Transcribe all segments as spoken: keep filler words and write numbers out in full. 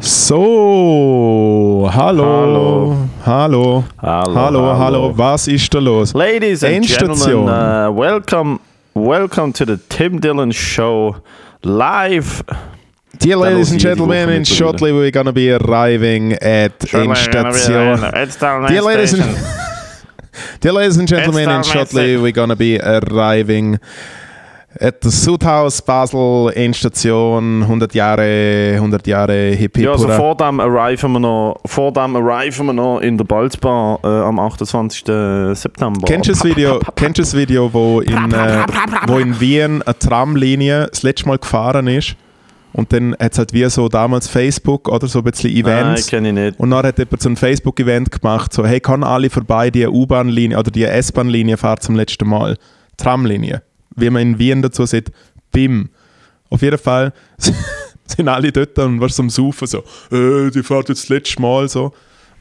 So, hallo, hallo, hallo, hallo, hallo, hallo. Was ist da los? Ladies and Endstation. Gentlemen, uh, welcome, welcome to the Tim Dillon Show live. Dear ladies and gentlemen, and shortly we're going to be arriving at Endstation. Dear ladies and Dear ladies and gentlemen, and shortly we're going to be arriving at Das Sudhaus, Basel, Endstation, hundert Jahre, hundert Jahre Hippie. Ja, also vor dem arriven wir noch, vor dem arriven wir noch in der Balzbar äh, am achtundzwanzigsten September. Kennst du das Video, kennst du das Video, wo in, äh, wo in Wien eine Tramlinie das letzte Mal gefahren ist? Und dann hat es halt wie so damals Facebook oder so ein bisschen Events. Nein, kenne ich nicht. Und dann hat jemand so ein Facebook-Event gemacht, so hey, kann alle vorbei, die U-Bahn-Linie oder die S-Bahn-Linie fährt zum letzten Mal. Tramlinie. Wie man in Wien dazu sieht, BIM. Auf jeden Fall sind alle dort und warst am Saufen so, äh, die fährt jetzt das letzte Mal so.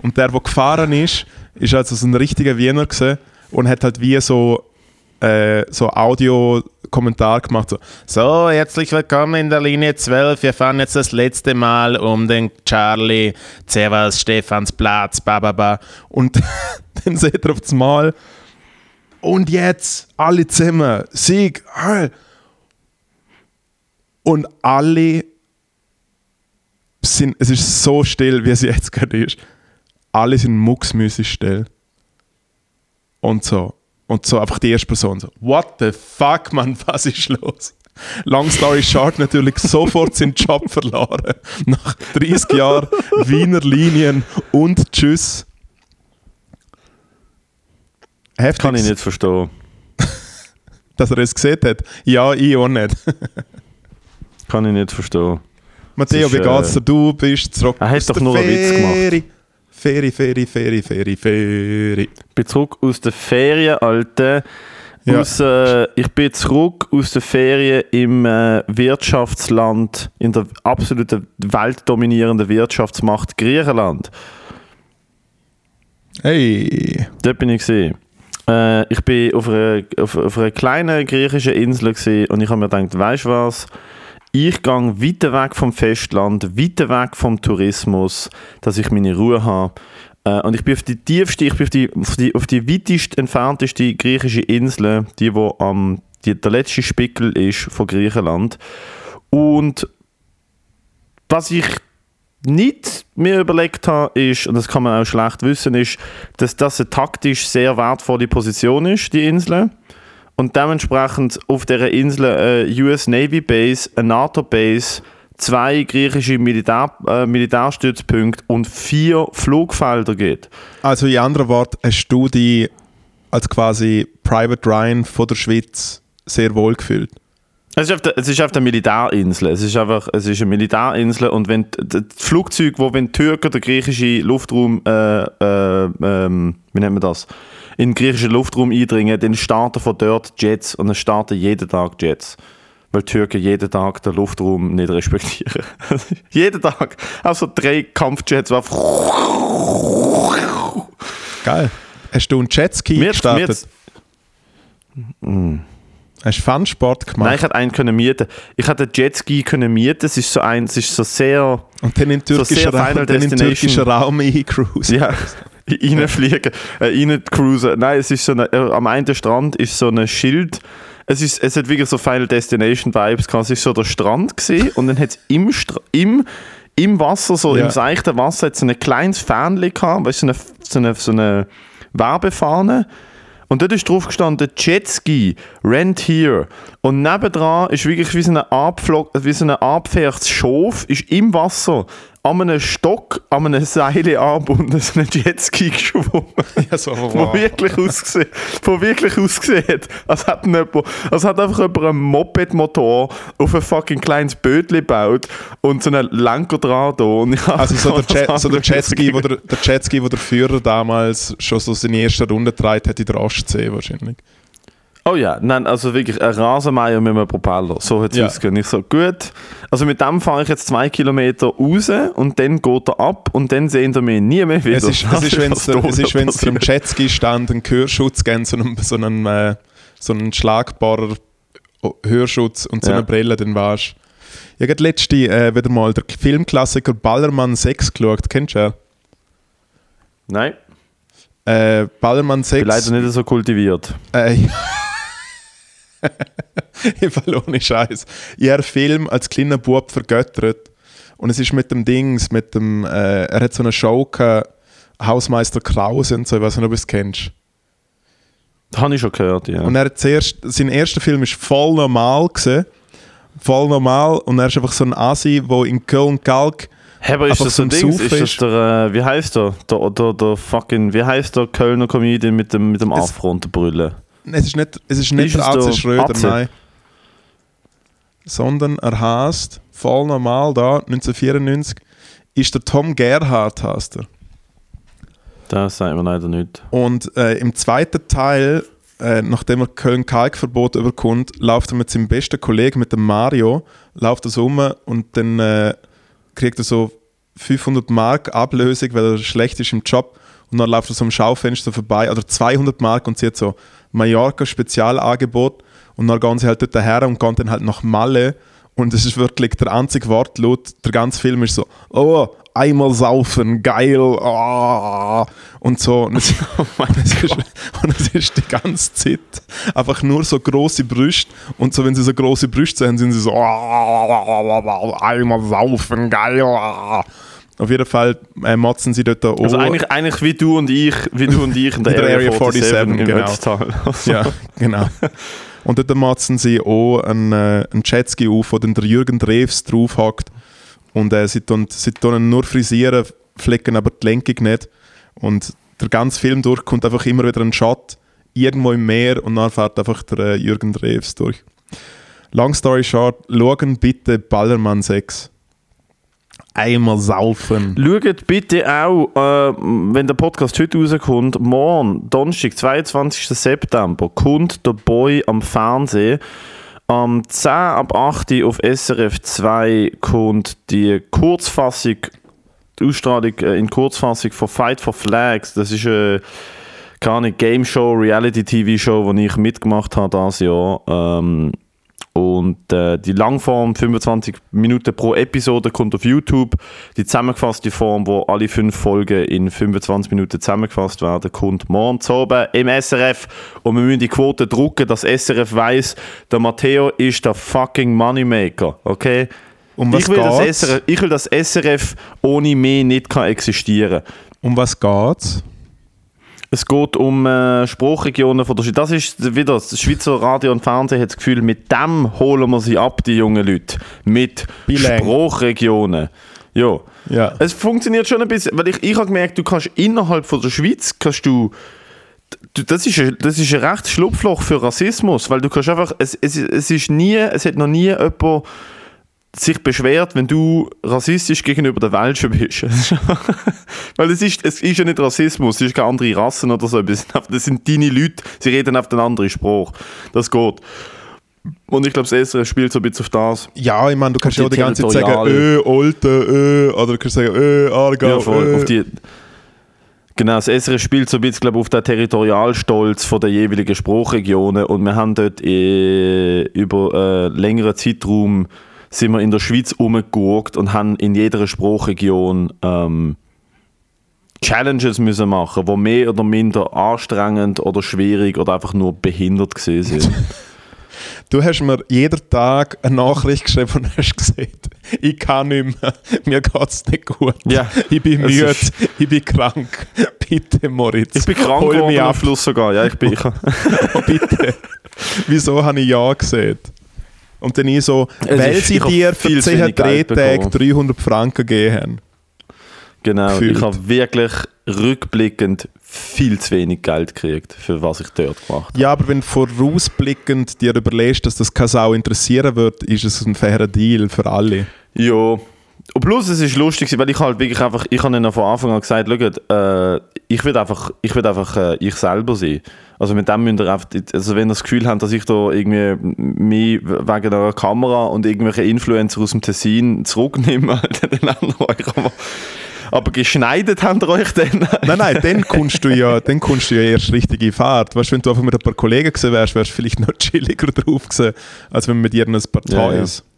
Und der, der gefahren ist, ist also so ein richtiger Wiener gewesen und hat halt wie so äh, so Audio-Kommentar gemacht. So. so, herzlich willkommen in der Linie zwölf. Wir fahren jetzt das letzte Mal um den Charlie, Servus, Stephansplatz, bababa. Und dann seht ihr auf das Mal, und jetzt alle zusammen, Sieg, Heil. Und alle sind, es ist so still, wie es jetzt gerade ist. Alle sind mucksmäßig still. Und so. Und so einfach die erste Person so, what the fuck, Mann, was ist los? Long story short, natürlich sofort seinen Job verloren. Nach dreißig Jahren Wiener Linien und tschüss. Heftig. Kann ich nicht verstehen. Dass er es gesehen hat? Ja, ich auch nicht. Kann ich nicht verstehen. Matteo, ist, wie geht's dir? Du bist zurück. Er hat doch nur einen Witz gemacht. Feri, Feri, Feri, Feri, Feri. Ich bin zurück aus der Ferien, Alter. Ja. Aus, äh, ich bin zurück aus der Ferien im äh, Wirtschaftsland, in der absoluten weltdominierenden Wirtschaftsmacht Griechenland. Hey. Dort bin ich gesehen. Äh, ich war auf einer, auf, auf einer kleinen griechischen Insel gewesen und ich habe mir gedacht, weißt du was? Ich gehe weiter weg vom Festland, weiter weg vom Tourismus, dass ich meine Ruhe habe. Äh, und ich bin auf die tiefste, ich bin auf die, auf die, auf die weitest entfernteste griechische Insel, die wo am die, der letzte Spickel ist von Griechenland. Und was ich nicht mir überlegt habe, ist, und das kann man auch schlecht wissen, ist, dass das eine taktisch sehr wertvolle Position ist, die Insel. Und dementsprechend auf dieser Insel eine U S Navy Base, eine NATO Base, zwei griechische Militär, äh, Militärstützpunkte und vier Flugfelder gibt. Also in anderen Worten, hast du dich als quasi Private Ryan von der Schweiz sehr wohl gefühlt? Es ist, auf der, es ist auf der Militärinsel. Es ist einfach, es ist eine Militärinsel und wenn die Flugzeuge, wo wenn die Türke den griechischen Luftraum, äh, äh, ähm, wie nennt man das, in den griechischen Luftraum eindringen, dann starten von dort Jets und dann starten jeden Tag Jets, weil die Türken jeden Tag den Luftraum nicht respektieren. Jeden Tag, also drei Kampfjets, die einfach geil. Hast du einen Jetski gestartet? Mirz. Mm. Hast du Fun-Sport gemacht? Nein, ich hätte einen können mieten. Ich hätte den Jetski können mieten. Es ist so ein, es ist so sehr. Und dann in türkischer so Raum, türkische Raum eincruisen. Ja, reinfliegen, äh, reincruisen. Nein, es ist so eine, am einen Strand ist so ein Schild. Es, ist, es hat wirklich so Final Destination Vibes gehabt. Es ist so der Strand gewesen und dann hat es im, Stra- im, im Wasser, so ja. Im seichten Wasser, so ein kleines Fähnchen gehabt, weißt, so eine, so eine, so eine Werbefahne. Und dort ist drauf gestanden, Jetski, rent here. Und nebendran ist wirklich wie so ein abfährtes Schof, ist im Wasser an einem Stock, an einem Seil angebunden, so ein Jetski geschwommen. Ja, so wow. Wo wirklich ausgesehen, wo wirklich ausgesehen hat, als hat jemand, als hat einfach jemand einen Moped-Motor auf ein fucking kleines Bötli gebaut und so einen Lenker dran da. Und ich also so der, Jet, so der Jetski, wo der, der Jetski, wo der Führer damals schon so seine erste Runde getragen hat in der Ostsee wahrscheinlich. Oh ja, nein, also wirklich ein Rasenmäher mit einem Propeller. So hat es ja ausgehört. Ich so, gut. Also mit dem fahre ich jetzt zwei Kilometer raus und dann geht er ab und dann sehen wir mich nie mehr wieder. Es ist, es ist, wenn's der, es ist wenn es zum Jetski-Stand einen Gehörschutz gibt, so einen, so einen, äh, so einen schlagbarer Hörschutz und so eine ja. Brille, dann warst du. Ich habe letzte äh, wieder mal den Filmklassiker Ballermann sechs geschaut. Kennst du ja? Nein. Äh, Ballermann sechs. Ich bin leider nicht so kultiviert. Äh, ich verlor nicht Scheiß. Ich habe einen Film als kleiner Bub vergöttert. Und es ist mit dem Dings, mit dem. Äh, er hat so eine Show gehabt, Hausmeister Kraus und so, ich weiß nicht, ob du es kennst. Das habe ich schon gehört, ja. Und er hat zuerst, sein erster Film war voll normal. Gewesen, voll normal. Und er ist einfach so ein Asi, der in Köln-Kalk. Hey, aber ist das so ein Ding? Ist das der, äh, wie heißt der? Der, der, der fucking, wie heißt der Kölner Comedian mit dem, mit dem Afro und der Brille? Es ist nicht, es ist nicht ist der Arzt Schröder, Arzt? Nein. Sondern er heißt, voll normal da, neunzehnhundertvierundneunzig, ist der Tom Gerhardt, heißt er. Das sagt man leider nicht. Und äh, im zweiten Teil, äh, nachdem er Köln-Kalk-Verbot überkommt, läuft er mit seinem besten Kollegen, mit dem Mario, läuft er so rum und dann äh, kriegt er so fünfhundert Mark Ablösung, weil er schlecht ist im Job. Und dann läuft er so am Schaufenster vorbei, oder zweihundert Mark und sieht so Mallorca-Spezialangebot. Und dann gehen sie halt dort her und gehen dann halt nach Malle. Und es ist wirklich der einzige Wortlaut, der ganze Film ist so, oh, einmal saufen, geil, oh. Und so. Und es, oh ist, und es ist die ganze Zeit einfach nur so grosse Brüste. Und so, wenn sie so grosse Brüste sehen, sind sie so, oh, einmal saufen, geil, oh. Auf jeden Fall äh, motzen sie dort da oben. Also eigentlich, eigentlich wie du und ich, wie du und ich in der, der Area siebenundvierzig, im Westtal. Ja, genau. Und dort motzen sie auch einen, äh, einen Jetski auf, wo dann der Jürgen Drews draufhackt. Und äh, sie tun, sie tun nur frisieren, flecken aber die Lenkung nicht. Und der ganze Film durch kommt einfach immer wieder ein Shot irgendwo im Meer und dann fährt einfach der äh, Jürgen Drews durch. Long story short, schauen bitte Ballermann sechs. Einmal saufen. Schaut bitte auch, äh, wenn der Podcast heute rauskommt, morgen, Donnerstag, zweiundzwanzigsten September, kommt der Boy am Fernsehen. Am zehn ab acht Uhr auf S R F zwei kommt die Kurzfassung, die Ausstrahlung äh, in Kurzfassung von Fight for Flags. Das ist äh, keine Game Show, Reality-T V-Show, die ich mitgemacht habe dieses Jahr. Ähm, Und äh, die Langform, fünfundzwanzig Minuten pro Episode, kommt auf YouTube. Die zusammengefasste Form, wo alle fünf Folgen in fünfundzwanzig Minuten zusammengefasst werden, kommt morgen zu oben im S R F. Und wir müssen die Quote drucken, dass S R F weiss, der Matteo ist der fucking Moneymaker. Okay? Um was ich will geht's? Das S R F, ich will, dass S R F ohne mich nicht kann existieren. Um was geht's? Es geht um äh, Spruchregionen von der Schweiz. Das ist wieder das Schweizer Radio und Fernsehen hat das Gefühl, mit dem holen wir sie ab, die jungen Leute. Mit Bilang. Spruchregionen. Ja. Ja. Es funktioniert schon ein bisschen, weil ich, ich habe gemerkt, du kannst innerhalb von der Schweiz, kannst du, du das, ist ein, das ist ein rechtes Schlupfloch für Rassismus, weil du kannst einfach, es, es, es ist nie, es hat noch nie jemand sich beschwert, wenn du rassistisch gegenüber den Welschen bist. Weil es ist, es ist ja nicht Rassismus, es ist keine andere Rassen oder so. Das sind deine Leute, sie reden auf den anderen Spruch. Das geht. Und ich glaube, das S R F spielt so ein bisschen auf das. Ja, ich meine, du kannst ja auch die ganze Zeit sagen, ö, Alte, ö, oder du kannst sagen, ö, Arga, ja, voll, auf die. Genau, das S R F spielt so ein bisschen, glaube ich, auf den Territorialstolz von der jeweiligen Spruchregionen. Und wir haben dort eh, über äh, längeren Zeitraum sind wir in der Schweiz rumgeguckt und haben in jeder Sprachregion ähm, Challenges müssen machen, die mehr oder minder anstrengend oder schwierig oder einfach nur behindert gewesen sind. Du hast mir jeden Tag eine Nachricht geschrieben und hast gesagt, ich kann nicht mehr, mir geht es nicht gut, yeah, ich bin müde, ist... ich bin krank, bitte Moritz. Ich bin krank geworden am Schluss sogar, ja ich bin. Oh, bitte, wieso habe ich ja gesagt? Und dann ich so, es weil sie dir für zehn Drehtage dreihundert Franken gegeben haben. Genau, gefühlt. Ich habe wirklich rückblickend viel zu wenig Geld gekriegt, für was ich dort gemacht habe. Ja, aber wenn du vorausblickend dir überlegst, dass das keine Sau interessieren wird, ist es ein fairer Deal für alle. Ja. Und plus, es ist lustig, weil ich halt wirklich einfach, ich habe ihnen von Anfang an gesagt, schaut, äh, ich will einfach, ich, will einfach äh, ich selber sein. Also mit dem müsst ihr einfach, also wenn ihr das Gefühl habt, dass ich da irgendwie mich wegen einer Kamera und irgendwelche Influencer aus dem Tessin zurücknehme, dann habt ihr euch aber, aber geschneidet habt ihr euch dann. Nein, nein, dann kommst du ja, dann kommst du ja erst richtig in Fahrt. Weißt du, wenn du einfach mit ein paar Kollegen gewesen wärst, wärst du vielleicht noch chilliger drauf gewesen, als wenn man mit dir ein Partei ist. Ja, ja.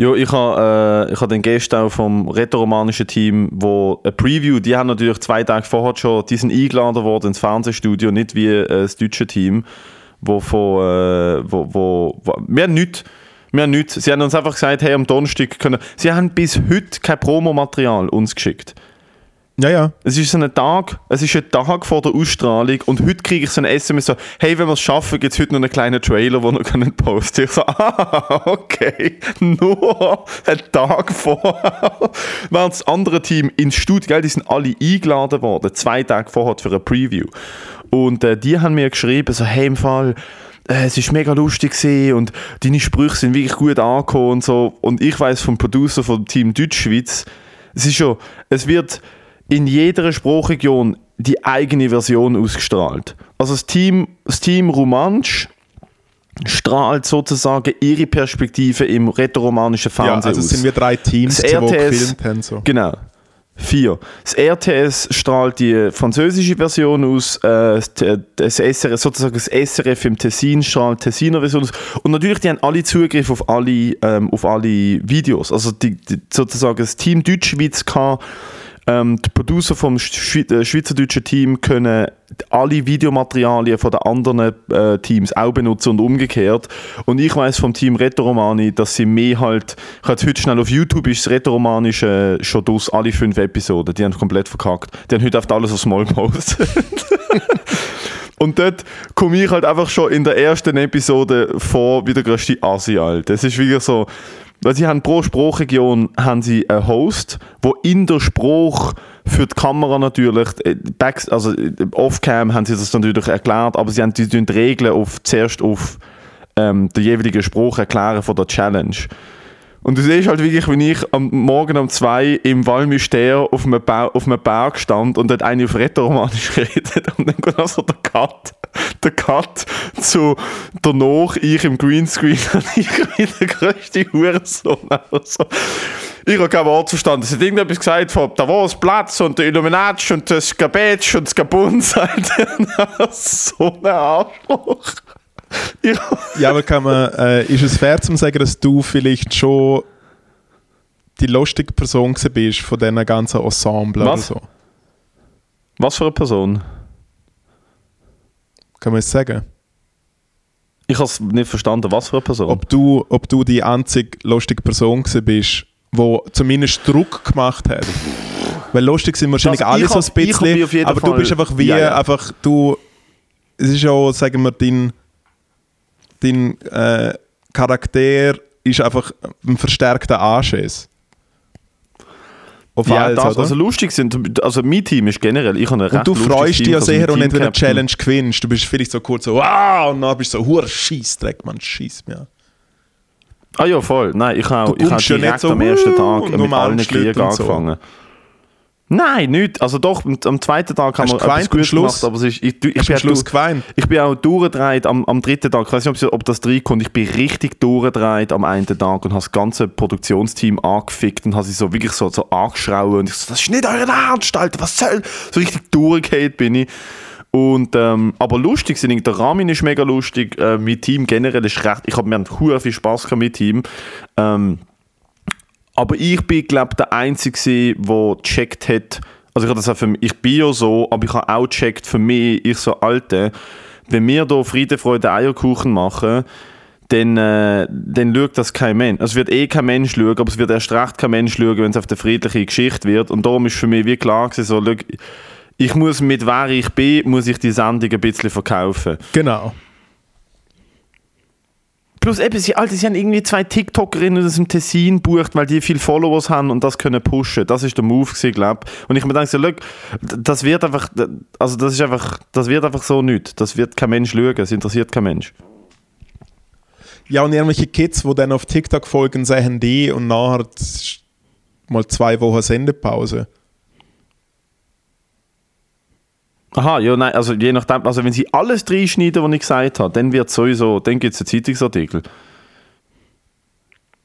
Ja, ich habe äh, ich hab den Gast auch vom rätoromanischen Team, wo eine Preview, die haben natürlich zwei Tage vorher schon, die sind eingeladen worden ins Fernsehstudio, nicht wie äh, das deutsche Team, wo von, äh, wo, wo, wo, wir haben nichts. Wir haben nichts. Sie haben uns einfach gesagt, hey, am Donnerstag können. Sie haben bis heute kein Promomaterial uns geschickt. Ja, ja. Es ist so ein Tag, es ist ein Tag vor der Ausstrahlung und heute kriege ich so ein S M S so, hey, wenn wir es schaffen, gibt es heute noch einen kleinen Trailer, den wir können posten. Ich so, ah, okay, nur ein Tag vorher. Während das andere Team ins Studio, gell, die sind alle eingeladen worden, zwei Tage vorher für eine Preview. Und äh, die haben mir geschrieben, so, hey, im Fall, es war mega lustig und deine Sprüche sind wirklich gut angekommen und so. Und ich weiss vom Producer vom Team Deutschschweiz, es ist schon, es wird in jeder Sprachregion die eigene Version ausgestrahlt. Also das Team, das Team Rumantsch strahlt sozusagen ihre Perspektive im rätoromanischen Fernsehen aus. Ja, also es sind wir drei Teams, die gefilmt haben. So. Genau. Vier. Das R T S strahlt die französische Version aus, äh, das S R F, sozusagen das S R F im Tessin strahlt die Tessiner Version aus. Und natürlich, die haben alle Zugriff auf alle, ähm, auf alle Videos. Also die, die, sozusagen das Team Deutschschweiz kann, ähm, die Producer vom schweizerdeutschen Team können alle Videomaterialien von den anderen äh, Teams auch benutzen und umgekehrt. Und ich weiss vom Team Retromani, dass sie mehr halt, ich habe heute schnell auf YouTube, ist das Retromanische schon durch alle fünf Episoden, die haben komplett verkackt. Die haben heute oft alles aufs Mal gepostet. Und dort komme ich halt einfach schon in der ersten Episode vor wie der grösste Asi, Alter. Das ist wieder so, weil sie haben pro Sprachregion haben sie einen Host, der in der Sprache für die Kamera natürlich, back, also off-cam haben sie das natürlich erklärt, aber sie haben die Regeln auf, zuerst auf ähm, den jeweiligen Spruch erklären von der Challenge. Und du siehst halt wirklich, wie ich am Morgen um zwei im Valmister auf einem, ba- auf einem Berg stand und dort eine auf Rätoromanisch redet und dann geht also der Cut, der Cut zu danach, ich im Greenscreen und ich bin der grösste Hurensohn. Also, ich habe kein Wort verstanden. Es hat irgendetwas gesagt von Davos, Platz und der Illuminatsch und das Skabetsch und das Skabunz. So ein Arschloch. Ja. Ja, aber kann man, äh, ist es fair zu sagen, dass du vielleicht schon die lustige Person bist von diesen ganzen Ensemble? Was? Oder so? Was für eine Person? Kann man es sagen? Ich habe es nicht verstanden, was für eine Person. Ob du, ob du die einzige lustige Person bist, die zumindest Druck gemacht hat. Weil lustig sind wahrscheinlich das, alle hab, so ein bisschen, aber Fall, du bist einfach wie, ja, ja. einfach du, es ist ja, sagen wir, dein... Dein äh, Charakter ist einfach ein verstärkter Anschiss. Auf ja, alles, das, oder? Also lustig sind, also mein Team ist generell, ich habe ein recht lustiges Team. Und du freust dich ja sehr und nicht, wenn du eine Challenge gewinnst. Du bist vielleicht so kurz so, wow, und dann bist du so, huere Scheissdreck, man, scheiss mir. Ah ja, voll. Nein, ich habe direkt ja nicht so, am ersten Tag mit allen Kriegen angefangen. So. Nein, nicht. Also doch, am zweiten Tag haben wir etwas gut gemacht, aber es ist, ich, ich, bin Schluss du, ich bin auch durchgedreht am, am dritten Tag. Ich weiß nicht, ob das reinkommt. Ich bin richtig durchgedreht am einen Tag und habe das ganze Produktionsteam angefickt und habe sie so wirklich so, so angeschraubt. Und ich so, das ist nicht euer Ernst, Alter, was soll? So richtig durchgehend bin ich. Und, ähm, aber lustig sind, der Ramin ist mega lustig, äh, mein Team generell ist recht, ich habe mir verdammt viel Spass gehabt mit Team. Ähm, Aber ich bin, glaube ich, der Einzige, der gecheckt hat, also ich habe das auch für mich, ich bin ja so, aber ich habe auch gecheckt, für mich, ich so Alte, wenn wir hier Friede, Freude, Eierkuchen machen, dann, äh, dann schaut das kein Mensch. Also es wird eh kein Mensch schauen, aber es wird erst recht kein Mensch schauen, wenn es auf eine friedliche Geschichte wird. Und darum ist für mich wie klar gewesen, so, ich muss mit wer ich bin, muss ich die Sendung ein bisschen verkaufen. Genau. Plus eben, sie, Alter, sie haben irgendwie zwei TikTokerinnen aus dem Tessin gebucht, weil die viele Followers haben und das können pushen. Das war der Move, glaube ich. Und ich mir denke, so, das wird einfach, also das ist einfach, das wird einfach so nichts. Das wird kein Mensch schauen, es interessiert kein Mensch. Ja, und irgendwelche Kids, die dann auf TikTok folgen, sehen die und nachher mal zwei Wochen Sendepause. Aha, ja, nein, also je nachdem, also wenn sie alles reinschneiden, was ich gesagt habe, dann wird sowieso, dann gibt es einen Zeitungsartikel.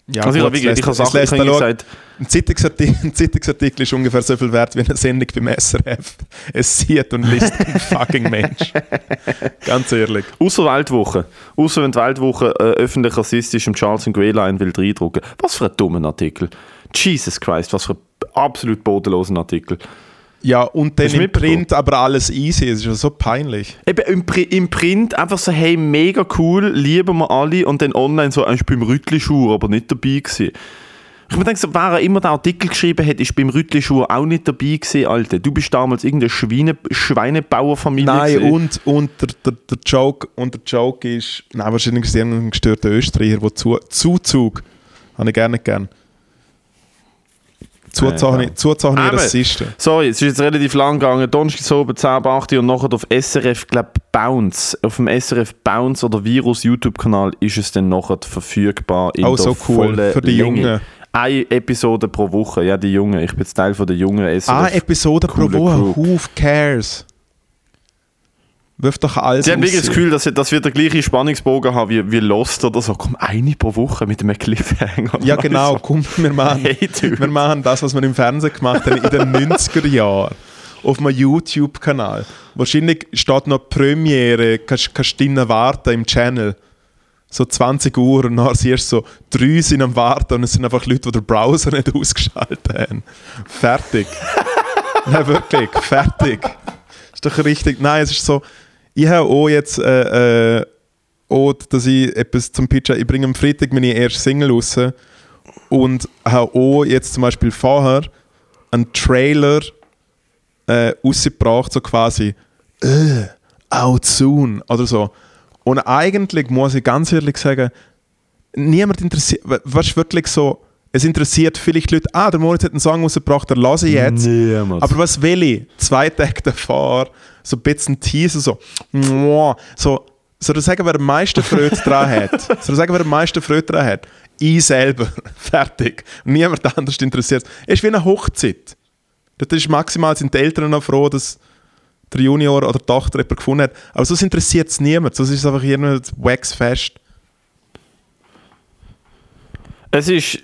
Ja, also ich habe wirklich, ich habe Sachen gesagt, Ein Zeitungsartikel, ein Zeitungsartikel ist ungefähr so viel wert wie eine Sendung beim S R F. Es sieht und liest ein fucking Mensch. Ganz ehrlich. Außer Weltwoche. Außer wenn die Weltwoche äh, öffentlich rassistisch im Charles and Grey-Line will reindrucken. Was für ein dummer Artikel. Jesus Christ, was für ein absolut bodenlosen Artikel. Ja, und dann im Print aber alles easy. Es ist ja so peinlich. Eben im, Pri- im Print einfach so, hey, mega cool, lieben wir alle. Und dann online so, ich bin beim Rütlischuur, aber nicht dabei gewesen. Ich mir denke, so, wer immer den Artikel geschrieben hat, ist beim Rütlischuur auch nicht dabei gewesen, Alter. Du bist damals irgendeine Schweine- Schweinebauerfamilie. Nein, gewesen. und, und der, der, der, Joke, und der Joke ist, nein, wahrscheinlich ist irgendein gestörter Österreicher, der zu, Zuzug, habe ich gerne gern. Zuzahne, Zuzahne ja, ja. Rassisten. Sorry, es ist jetzt relativ lang gegangen. Donnerstag, Abend, zehn Uhr acht und nachher auf S R F, glaube Bounce. Auf dem S R F Bounce oder Virus YouTube-Kanal ist es dann nachher verfügbar. In oh, der so cool. Für die Länge. Jungen. Eine Episode pro Woche. Ja, die Jungen. Ich bin jetzt Teil von der jungen S R F. Ah, Episode pro Woche. Group. Who cares? Wirf doch alles. Sie haben wirklich das Gefühl, dass, dass wir den gleichen Spannungsbogen haben wie, wie Lost oder so. Komm, eine pro Woche mit einem Cliffhanger. Ja, genau. So. Komm, wir machen, hey, wir machen das, was wir im Fernsehen gemacht haben in den neunziger Jahren. Auf einem YouTube-Kanal. Wahrscheinlich steht noch Premiere, kannst du drinnen warten im Channel. So zwanzig Uhr und dann siehst du so, drei sind am Warten und es sind einfach Leute, die den Browser nicht ausgeschaltet haben. Fertig. Nein, wirklich. Fertig. Ist doch richtig. Nein, es ist so, ich habe auch jetzt, äh, äh, auch, dass ich etwas zum Pitchen, ich bringe am Freitag meine erste Single raus und habe auch jetzt zum Beispiel vorher einen Trailer äh, rausgebracht, so quasi, äh, out soon, oder so. Und eigentlich muss ich ganz ehrlich sagen, niemand interessiert, was wirklich so, es interessiert vielleicht Leute, ah, der Moritz hat einen Song rausgebracht, den lasse ich jetzt. Niemals. Aber was will ich? Zwei Tage davor, so ein bisschen teasen, so, so, so, so sagen, wer am meisten Freude dran hat. So sagen, wer am meisten Freude dran hat. Ich selber. Fertig. Niemand anders interessiert. Es ist wie eine Hochzeit. Das ist maximal, sind die Eltern noch froh, dass der Junior oder die Tochter jemanden gefunden hat. Aber sonst interessiert es niemand. Sonst ist es einfach irgendwie ein Waxfest. Es ist...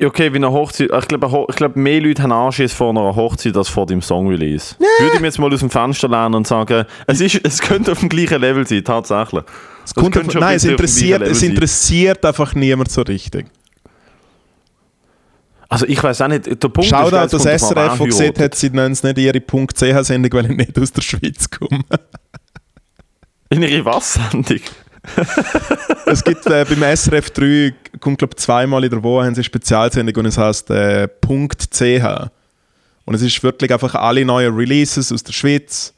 Okay, wie eine Hochzeit. Ich glaube, ich glaube mehr Leute haben Anschiss vor einer Hochzeit als vor dem Song-Release. Yeah. Würde ich mir jetzt mal aus dem Fenster lernen und sagen, es, ist, es könnte auf dem gleichen Level sein, tatsächlich. Es es auf, nein, es interessiert, es interessiert einfach niemand so richtig. Also ich weiß auch nicht, der Punkt Schau ist... Schau da, das S R F, das gesehen hat, sie nennen es nicht ihre .ch-Sendung, weil ich nicht aus der Schweiz komme. In ihre was-Sendung? Es gibt äh, beim S R F drei, kommt glaube zweimal in der Woche, haben sie eine Spezialsendung und es heisst äh, .ch. Und es ist wirklich einfach alle neuen Releases aus der Schweiz.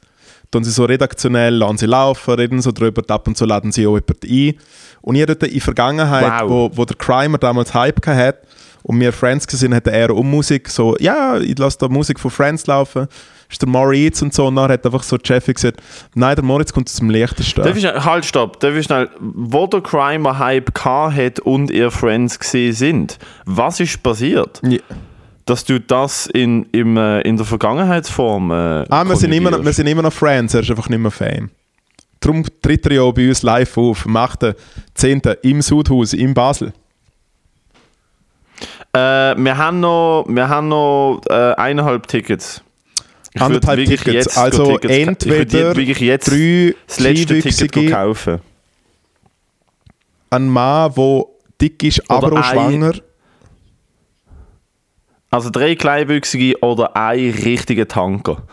Dann sie so redaktionell, lassen sie laufen, reden so drüber, ab und so laden sie auch jemanden ein. Und ich dort in der Vergangenheit, wow. wo, wo der Crimer damals Hype hatte und wir Friends gesehen hatten, eher um Musik, so, ja, ich lasse da Musik von Friends laufen. Ist der Moritz und so, und dann hat einfach so Jeffy gesagt, nein, der Moritz kommt zum leichtesten. Halt, stopp, darf ich schnell, wo der Crimer-Hype hat und ihr Friends gesehen sind, was ist passiert? Ja. Dass du das in, im, in der Vergangenheitsform äh, Ah, wir sind, immer noch, wir sind immer noch Friends, er ist einfach nicht mehr Fame. Darum tritt er ja auch bei uns live auf, am achter zehnter im Sudhaus, in Basel. Äh, wir haben noch, wir haben noch äh, eineinhalb Tickets. Ich Anderthalb Tickets, jetzt also Tickets, entweder ich jetzt drei das letzte Ticket kaufen. Ein Mann, der dick ist, oder aber auch schwanger. Also drei Kleinwüchsige oder ein richtiger Tanker.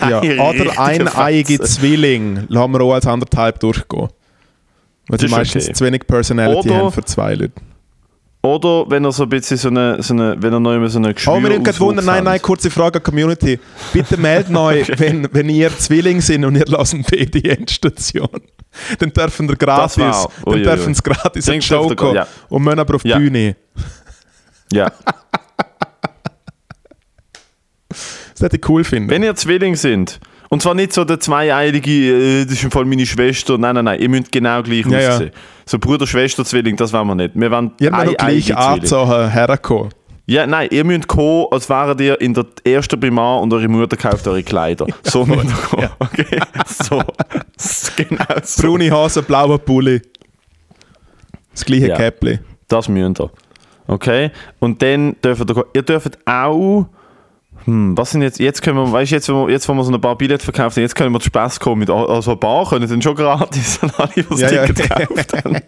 ein ja, oder ein eieiger Zwilling. Lassen wir auch als anderthalb durchgehen. Weil sie meistens okay. zu wenig Personality oder haben für zwei Leute. Oder wenn er so ein bisschen so eine, so eine, wenn er noch immer so eine Geschwür Oh, wir nehmen gerade Wunder. Nein, nein, kurze Frage an die Community. Bitte meldet euch, okay. wenn, wenn ihr Zwilling sind und ihr lasst die Endstation. Dann dürfen wir gratis, oh, dann ja, dürfen ja. Sie gratis in die Show kommen ja. und müssen aber auf die ja. Bühne. Ja. Das hätte ich cool finden. Wenn ihr Zwilling sind, und zwar nicht so der Zweieilige, das ist im Fall meine Schwester. Nein, nein, nein, ihr müsst genau gleich ja, aussehen. Ja. So Bruder, Schwester, Zwilling, das wollen wir nicht. Wir wollen ja, eine gleiche Art Sachen herkommen. Ja, nein, ihr müsst kommen, als wäret ihr in der ersten Primar und eure Mutter kauft eure Kleider. So müsst ihr kommen. Ja. Okay? So. Genau so. Braune Hose, blauer Pulli. Das gleiche ja. Käppli. Das müsst ihr. Okay, und dann dürft ihr, ihr dürft auch, hm, was sind jetzt, jetzt können wir, weißt du, jetzt, jetzt wo wir so ein paar Billette verkauft haben, jetzt können wir zu Spass kommen, mit, also ein paar können dann schon gratis an alle, die das ja, Ticket ja. gekauft haben.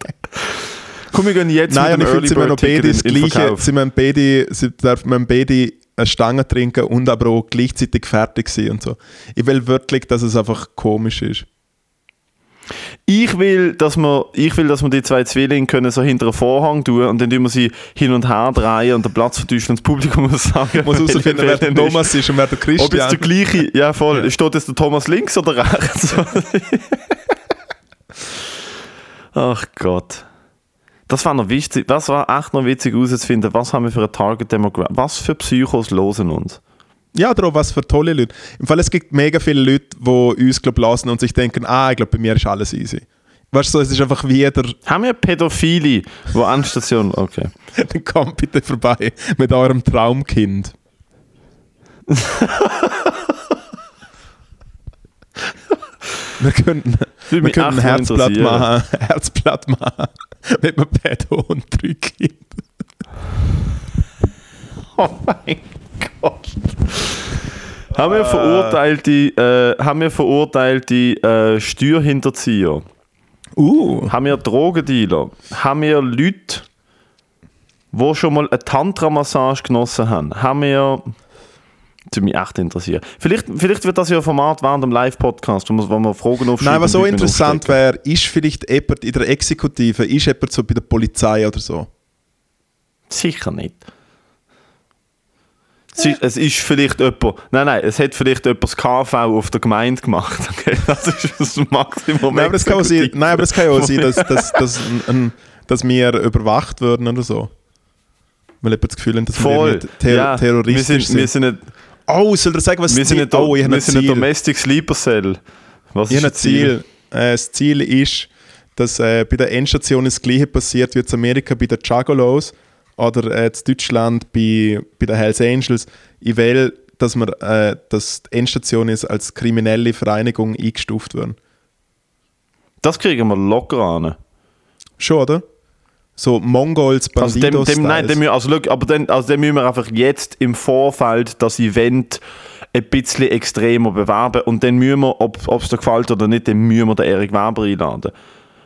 Komm, wir gehen jetzt Nein, mit dem Early Bird Ticket in, in den Verkauf. Sind wir beide, darf man beide eine Stange trinken und aber auch gleichzeitig fertig sein und so. Ich will wirklich, dass es einfach komisch ist. Ich will, dass wir, ich will, dass wir die zwei Zwillinge können so hinter einen Vorhang tun und dann tun wir sie hin und her drehen und den Platz vertäuschen und das Publikum muss sagen, muss herausfinden, wer der Thomas ist und wer der Christian. Ob jetzt der gleiche, ja voll, ja. Steht jetzt der Thomas links oder rechts? Ach Gott. Das war noch wichtig, das war echt noch witzig herauszufinden, was haben wir für eine Target-Demografie, was für Psychos hören uns. Ja, oder was für tolle Leute. Im Fall, es gibt mega viele Leute, die uns glaub, lassen und sich denken, ah, ich glaube, bei mir ist alles easy. Weißt du, so, es ist einfach wieder... Haben wir Pädophile, die Endstation... Okay. Dann kommt bitte vorbei mit eurem Traumkind. Wir könnten ein Herzblatt machen, Herzblatt machen mit einem Pädo und drei Kindern. Oh mein Gott. Haben wir verurteilte, äh, haben wir verurteilte äh, Steuerhinterzieher? Uh. Haben wir Drogendealer? Haben wir Leute, die schon mal eine Tantra-Massage genossen haben? Haben wir... Das würde mich echt interessieren. Vielleicht, vielleicht wird das ja ein Format während dem Live-Podcast, wo wir, wo wir Fragen aufschreiben. Nein, was so interessant wäre, ist vielleicht jemand in der Exekutive, ist jemand so bei der Polizei oder so? Sicher nicht. Ja. Es ist vielleicht jemand, nein, nein, es hat vielleicht jemand das K V auf der Gemeinde gemacht. Okay? Das ist das Maximum. Nein, aber es kann auch sein, nein, aber es kann auch sein, dass, dass, dass, ein, dass wir überwacht würden oder so. Weil jemand das Gefühl hat, dass Voll. wir nicht ter- ja. terroristisch wir sind. Wir sind nicht Oh, soll er sagen, was ist das Ziel? Oh, ich habe ein Ziel. Wir sind eine Domestic Sleeper Cell. Was ich ist das Ziel? Ziel? Äh, das Ziel ist, dass äh, bei der Endstation das Gleiche passiert wie in Amerika bei den Juggalos oder äh, in Deutschland bei, bei den Hells Angels. Ich will, dass, wir, äh, dass die Endstation ist, als kriminelle Vereinigung eingestuft wird. Das kriegen wir locker an. Schon, oder? So Mongols, Bandidos. Also dem, dem, nein, dem, also, look, aber dann, also dem müssen wir einfach jetzt im Vorfeld das Event ein bisschen extremer bewerben und dann müssen wir, ob es dir gefällt oder nicht, dann müssen wir den Erik Weber einladen.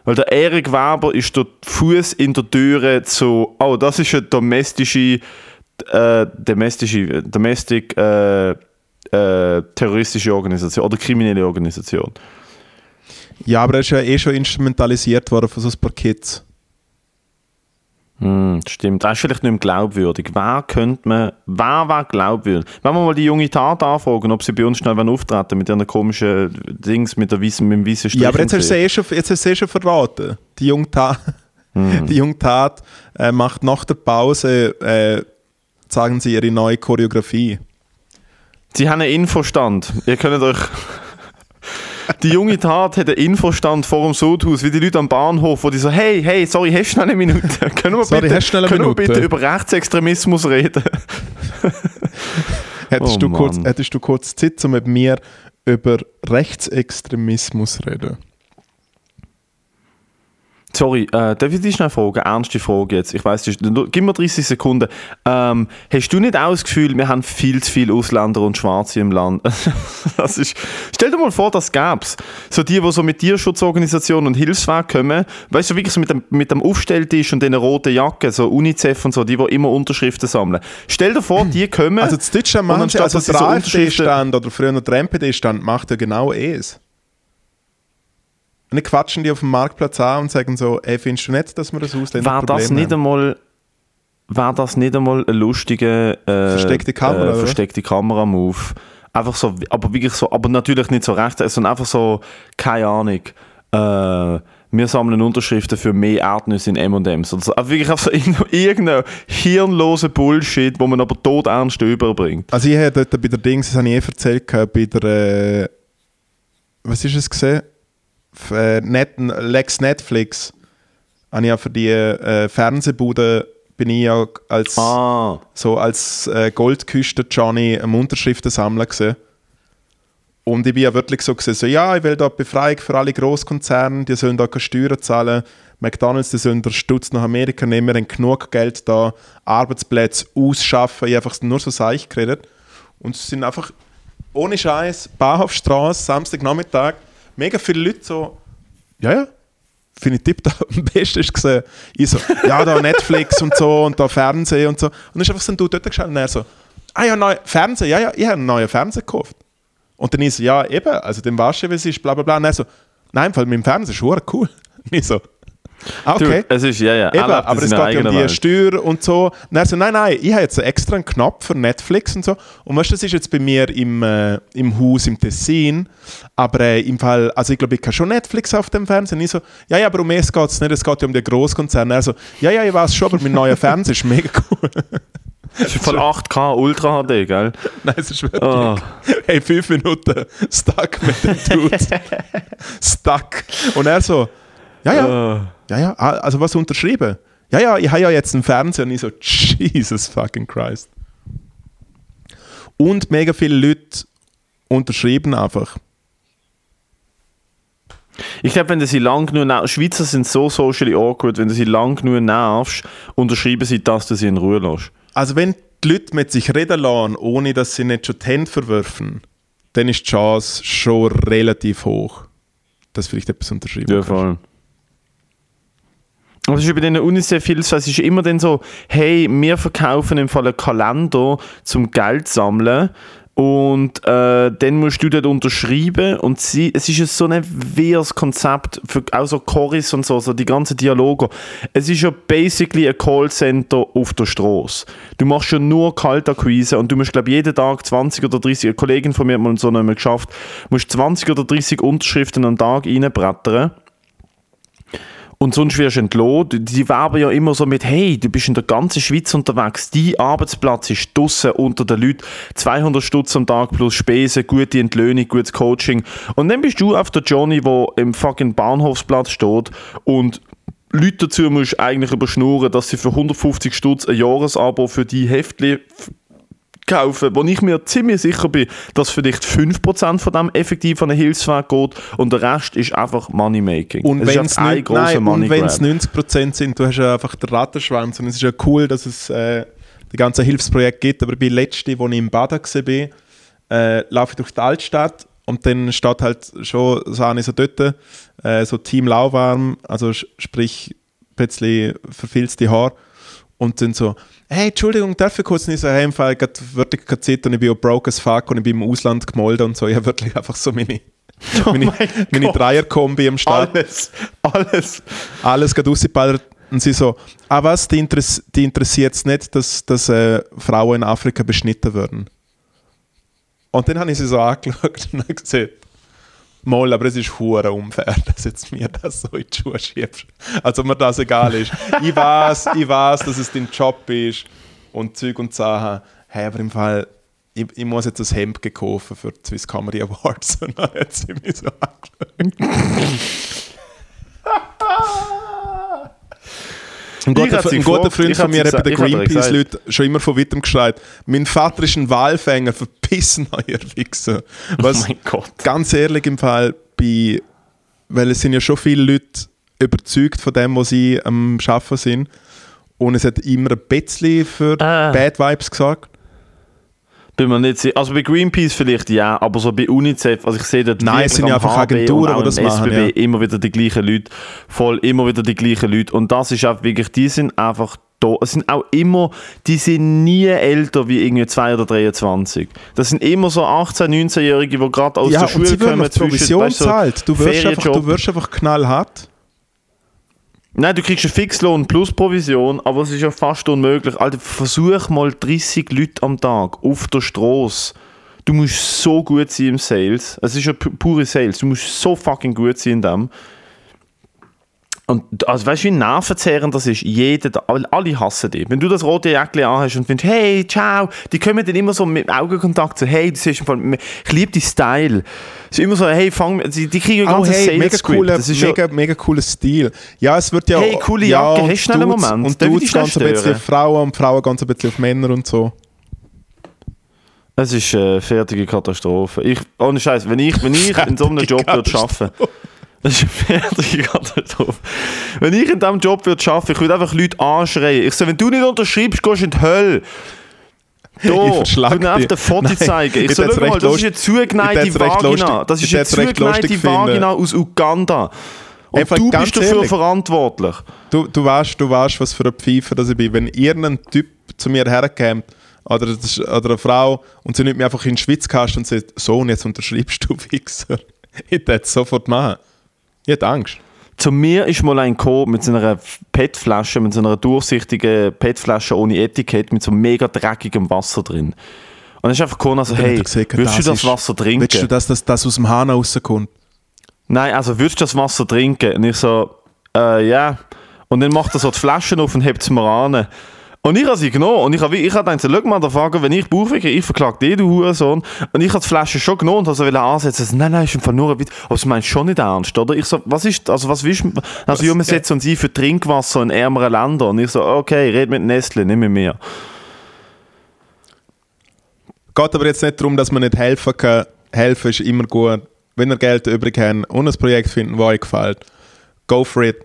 Weil der Erik Weber ist der Fuß in der Türe zu, oh, das ist eine domestische, äh, domestische, domestic, äh, äh, terroristische Organisation oder kriminelle Organisation. Ja, aber er ist ja eh schon instrumentalisiert worden von so ein paar Kids. Hm, stimmt. Das ist vielleicht nicht mehr glaubwürdig. Wer könnte man, wer wäre glaubwürdig? Wenn wir mal die junge Tat anfragen, ob sie bei uns schnell auftreten mit ihren komischen Dings, mit, der weißen, mit dem weißen Strich. Ja, aber jetzt hast du sie eh schon, jetzt hast du sie schon verraten. Die junge Tat, hm. die junge Tat äh, macht nach der Pause, äh, sagen sie, ihre neue Choreografie. Sie haben einen Infostand. Ihr könnt euch... Die junge Tat hat einen Infostand vor dem Sudhaus, wie die Leute am Bahnhof, wo die so, hey, hey, sorry, hast du schnell eine Minute? Können wir, sorry, bitte, können Minute? wir bitte über Rechtsextremismus reden? hättest, oh, du kurz, hättest du kurz Zeit, um mit mir über Rechtsextremismus zu reden? Sorry, äh, darf ich dich schnell fragen? Ernste Frage jetzt. Ich weiss, gib mir dreißig Sekunden. Ähm, hast du nicht auch das Gefühl, wir haben viel zu viele Ausländer und Schwarze im Land? Das ist, stell dir mal vor, das gäbe es. So die, die so mit Tierschutzorganisationen und Hilfswerk kommen, weißt du, wirklich so mit dem, mit dem Aufstelltisch und den roten Jacken, so UNICEF und so, die, die immer Unterschriften sammeln. Stell dir vor, die kommen... Also das Deutschland macht ja, also der AfD-Stand oder früher noch der N P D-Stand macht ja genau es. Und dann quatschen die auf dem Marktplatz an und sagen so, ey, findest du nicht, dass wir das Ausländerproblem haben? Wäre das nicht einmal ein lustiger äh, versteckte Kamera, äh, versteckte Kamera-Move? Einfach so, aber wirklich so, aber natürlich nicht so recht, sondern einfach so, keine Ahnung, äh, wir sammeln Unterschriften für mehr Erdnüsse in M und M's. Also wirklich auf so irgendeinen hirnlosen Bullshit, wo man aber todernst überbringt. Also ich habe dort bei der Dings, das habe ich eh erzählt, bei der, äh, was ist es gesehen? Net, Lex Netflix habe ich ja für die äh, Fernsehbude bin ich ja als, ah. so als äh, Goldküste Johnny am Unterschriften sammeln gesehen. Und ich bin ja wirklich so gesehen, so, ja, ich will da Befreiung für alle Grosskonzerne, die sollen da keine Steuern zahlen. McDonalds, die sollen den Stutz nach Amerika nehmen, haben genug Geld da, Arbeitsplätze ausschaffen. Ich habe einfach nur so seich geredet. Und es sind einfach, ohne Scheiß, Bahnhofstrasse, Samstagnachmittag, mega viele Leute so, ja, ja, finde ich tipptopp, am besten ist gesehen. Ich so, ja, da Netflix und so und da Fernsehen und so. Und dann ist einfach so ein Dude dort geschaut und er so, ah ja, neu, Fernsehen, ja, ja, ich habe einen neuen Fernseher gekauft. Und dann ist so, ja, eben, also dann weißt du, wie es ist, bla bla bla. Und er so, nein, weil mit dem Fernseher ist verdammt cool. Und ich so, okay. Du, es ist, ja, ja. Eben, aber es geht ja um die Steuer und so. Und er so, nein, nein, ich habe jetzt extra einen Knopf für Netflix und so. Und weißt du, das ist jetzt bei mir im, äh, im Haus, im Tessin. Aber äh, im Fall, also ich glaube, ich kann schon Netflix auf dem Fernsehen. Und ich so, ja, ja, aber um es geht es nicht, es geht ja um den Grosskonzern. Er so, ja, ja, ich weiß schon, aber mein neuer Fernseher ist mega cool. Das ist voll acht K Ultra H D, gell? Nein, es ist wirklich. Oh. Hey, fünf Minuten stuck mit dem Dude. Stuck. Und er so, ja, ja. Oh. Ja, ja, also was unterschrieben? Ja, ja, ich habe ja jetzt einen Fernseher. Und ich so, Jesus fucking Christ. Und mega viele Leute unterschrieben einfach. Ich glaube, wenn du sie lang genug nervst, Schweizer sind so socially awkward, wenn du sie lang genug nervst, unterschreiben sie das, dass du sie in Ruhe lässt. Also wenn die Leute mit sich reden lassen, ohne dass sie nicht schon die Hände verwerfen, dann ist die Chance schon relativ hoch, dass vielleicht etwas unterschrieben wird. Ja, voll. Aber es ist bei diesen UNICEF-Hilfen, es ist immer dann so, hey, wir verkaufen im Fall einen Kalender zum Geld sammeln und äh, dann musst du dort unterschreiben und sie, es ist so ein wirres Konzept, für, auch so Choris und so, so die ganzen Dialoge. Es ist ja basically ein Callcenter auf der Straße. Du machst ja nur Kaltakquise und du musst, glaube ich, jeden Tag zwanzig oder dreißig, eine Kollegin von mir hat mal so nicht mehr geschafft, musst zwanzig oder dreißig Unterschriften am Tag reinbrettern. Und sonst wirst du entlohnt. Die werben ja immer so mit, hey, du bist in der ganzen Schweiz unterwegs, dein Arbeitsplatz ist draussen unter den Leuten, zweihundert Stutz am Tag plus Spesen, gute Entlöhnung, gutes Coaching. Und dann bist du auf der Johnny, der im fucking Bahnhofsplatz steht und Leute dazu musst eigentlich überschnurren, dass sie für hundertfünfzig Stutz ein Jahresabo für die Heftchen kaufen, wo ich mir ziemlich sicher bin, dass vielleicht fünf Prozent von dem effektiv an den Hilfsweg geht und der Rest ist einfach Moneymaking. Und wenn es neunzig Prozent sind, du hast ja einfach den Rattenschwanz und es ist ja cool, dass es äh, die ganzen Hilfsprojekte gibt, aber bei letzten, als ich im Baden war, äh, laufe ich durch die Altstadt und dann steht halt schon so eine so dort, äh, so Team Lauwarm, also sprich plötzlich verfilzte Haare und dann so, hey, Entschuldigung, darf ich kurz nicht so, hey, im Fall, ich habe wirklich keine Zeit und ich bin auch broke as fuck und ich bin im Ausland gemolden und so. Ich habe wirklich einfach so meine, oh meine, meine Dreierkombi am Start. Alles, alles. Alles geht rausgeballert. Und sie so, ah was, die, Interess- die interessiert es nicht, dass, dass äh, Frauen in Afrika beschnitten würden. Und dann habe ich sie so angeschaut und habe gesagt, mal, aber es ist hure unfair, dass jetzt mir das so in die Schuhe schiebst. Also mir das egal ist. Ich weiß, ich weiß, dass es dein Job ist und Zeug und Sachen. Hey, aber im Fall, ich, ich muss jetzt ein Hemd kaufen für die Swiss Comedy Awards. Und dann hat sie mich so angeschaut. Ein guter, ein guter Freund von mir hat bei den Greenpeace-Leuten schon immer von weitem geschreit, mein Vater ist ein Walfänger, verpissen euer Wichser. Was, oh mein Gott. Ganz ehrlich im Fall, bei, weil es sind ja schon viele Leute überzeugt von dem, was sie am Arbeiten sind. Und es hat immer ein bisschen für ah. Bad Vibes gesagt. Bin mir nicht sicher. Also bei Greenpeace vielleicht ja, aber so bei UNICEF, also ich sehe dort nein, es sind ja einfach Agenturen, die das machen. S B B, ja. Immer wieder die gleichen Leute, voll immer wieder die gleichen Leute und das ist auch wirklich, die sind einfach da, es sind auch immer, die sind nie älter wie irgendwie zwei oder dreiundzwanzig. Das sind immer so achtzehn-, neunzehnjährige, die gerade aus ja, der Schule kommen. Ja, Provision weißt, so zahlt. Du wirst, einfach, du wirst einfach knallhart. Nein, du kriegst einen Fixlohn plus Provision, aber es ist ja fast unmöglich. Alter, versuch mal dreißig Leute am Tag auf der Straße. Du musst so gut sein im Sales. Es ist ja pu- pure Sales. Du musst so fucking gut sein in dem. Und also weißt du, wie nervenzehrend das ist? Jeder, alle hassen dich. Wenn du das rote Jäckchen anhast und findest, hey, ciao, die kommen dann immer so mit Augenkontakt zu, so, hey, das ist im Fall, ich liebe deinen Style. Es ist immer so, hey, fang, die, die kriegen ja oh, hey, Sales mega coole, das ist mega, ja, mega cooler Stil. Ja, es wird ja hey, coole Jacke, ja, hast schnell einen Moment. Und du ganz ein bisschen auf Frauen und Frauen ganz ein bisschen auf Männer und so. Es ist eine fertige Katastrophe. Ich, ohne Scheiß, wenn ich, wenn ich in so einem Job würde arbeiten würde, das ist eine fertige Katastrophe. Wenn ich in diesem Job würde arbeiten, ich würde einfach Leute anschreien. Ich sage, wenn du nicht unterschreibst, gehst du in die Hölle. Do, ich verschlag dir. Auf den Foto zeigen. Ich soll mal, das ist eine zugeneigte Vagina. Das ist eine zugeneigte Vagina aus Uganda. Und einfach, du bist dafür ehrlich, verantwortlich. Du, du weißt, du weißt, was für ein Pfeifer das ich bin. Wenn irgendein Typ zu mir herkommt oder, oder eine Frau und sie nimmt mich einfach in den Schwitzkasten und sagt, so, und jetzt unterschreibst du, Wichser. Ich würde es sofort machen. Ich hätte Angst. Zu mir ist mal ein gekommen mit so einer P E T-Flasche, mit so einer durchsichtigen P E T-Flasche ohne Etikett, mit so mega dreckigem Wasser drin. Und dann ist einfach gekommen, also, hey, gesagt, willst das du das ist, Wasser trinken? Willst du, dass das, das aus dem Hahn rauskommt? Nein, also, willst du das Wasser trinken? Und ich so, äh, ja. Yeah. Und dann macht er so die Flaschen auf und hebt es mir an. Und ich habe sie genommen. Und ich habe ich hab gedacht, schau mal, der Frage, wenn ich Bauchwicke, ich verklage dich, du Hurensohn. Und ich habe die Flasche schon genommen und habe sie ansetzen. Also, nein, nein, ist im Fall nur ein Witz. Aber du meinst schon nicht ernst, oder? Ich so, was ist, also was willst du? Also, wir setzen uns ein für Trinkwasser in ärmeren Ländern. Und ich so, okay, red mit Nestle, nicht mit mir. Geht aber jetzt nicht darum, dass man nicht helfen kann. Helfen ist immer gut. Wenn ihr Geld übrig habt und ein Projekt finden, das euch gefällt, go for it.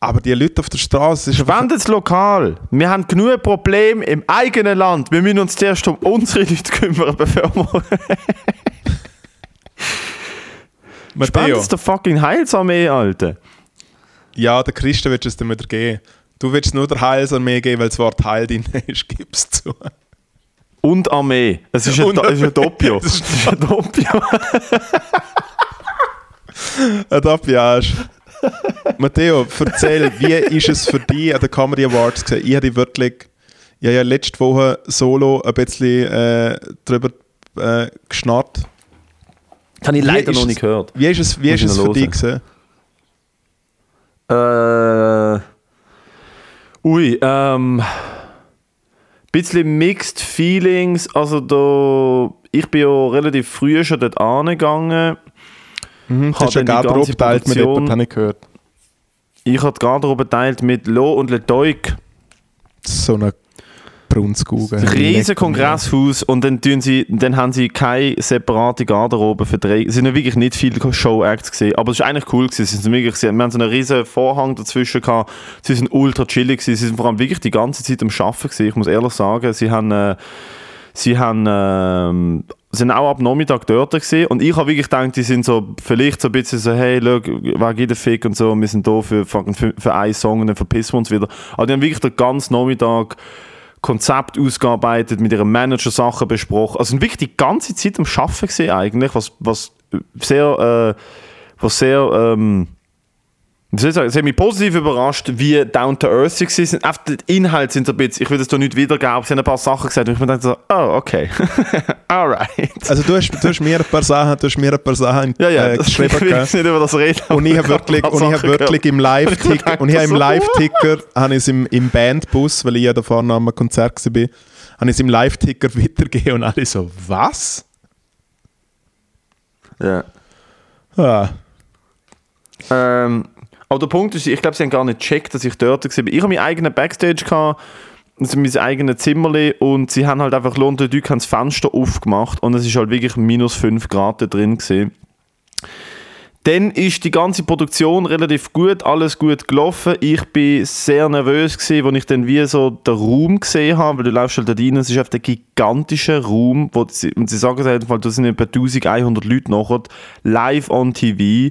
Aber die Leute auf der Straße... Spendet es lokal. Wir haben genug Probleme im eigenen Land. Wir müssen uns zuerst um unsere Leute kümmern, bevor wir... Spendet es der fucking Heilsarmee, Alter. Ja, der Christen willst du es dann wieder geben. Du willst nur der Heilsarmee geben, weil das Wort Heil drin ist, gibst zu. Und Armee. Es ist ein, ein Doppio. Es ist ein Doppio. Ein Doppio-Arsch. Matteo, erzähl, wie ist es für dich an den Comedy Awards gewesen? Ich habe wirklich, ich habe ja letzte Woche solo ein bisschen äh, drüber äh, geschnarrt. Das habe ich leider noch nicht gehört. Wie ist es, wie ist es für dich gewesen? Äh, ui, ähm... Ein bisschen mixed feelings, also da, ich bin ja relativ früh schon dort angegangen. Mhm, hast du die Garderobe teilt mit jemandem, habe ich gehört. Ich habe die Garderobe teilt mit Lo und Letoik. So eine Brunzkugel. Ein riesen Kongresshaus und dann, tun sie, dann haben sie keine separate Garderobe für drei. Es sind ja wirklich nicht viele Show-Acts gewesen, aber es war eigentlich cool gewesen. Sind wirklich, wir haben so einen riesen Vorhang dazwischen gehabt. Sie sind ultra chillig gewesen. Sie sind vor allem wirklich die ganze Zeit am Arbeiten gewesen. Ich muss ehrlich sagen, sie haben, äh, sie haben, äh, sind auch ab Nachmittag dort gewesen. Und ich habe wirklich gedacht, die sind so vielleicht so ein bisschen so, hey, schau, wer geht der Fick und so, wir sind da für, für, für einen Song und dann verpissen wir uns wieder. Aber die haben wirklich den ganzen Nachmittag Konzept ausgearbeitet, mit ihrem Manager Sachen besprochen. Also wirklich die ganze Zeit am Arbeiten gewesen eigentlich, was, was sehr, äh, was sehr, ähm, wie soll ich sagen, es hat mich positiv überrascht, wie down to earth sie sind. Auch die Inhalte sind so ein bisschen, ich will das doch nicht wiedergeben, aber sie haben ein paar Sachen gesagt und ich mir dachte so, oh, okay, alright. Also du hast, du hast mir ein paar Sachen, du hast mir ein paar Sachen ja, ja, äh, geschrieben. Ich will nicht über das reden. Und ich habe wirklich, und ich hab wirklich im Live-Ticker, und ich habe im Live-Ticker, habe ich es im, im Bandbus, weil ich ja da vorne am Konzert war, habe ich es im Live-Ticker weitergegeben und alle so, was? Ja. Ah. Ähm... Aber der Punkt ist, ich glaube, sie haben gar nicht gecheckt, dass ich dort war. Ich habe meinen eigenen Backstage gehabt, also mein eigenes Zimmerli, und sie haben halt einfach London Duke das Fenster aufgemacht und es war halt wirklich minus fünf Grad da drin gewesen. Dann ist die ganze Produktion relativ gut, alles gut gelaufen. Ich war sehr nervös gewesen, als ich dann wie so den Raum gesehen habe, weil du läufst halt da rein, es ist auf der gigantischen Raum, wo sie, und sie sagen halt, da sind etwa elfhundert Leute nachher, live on T V.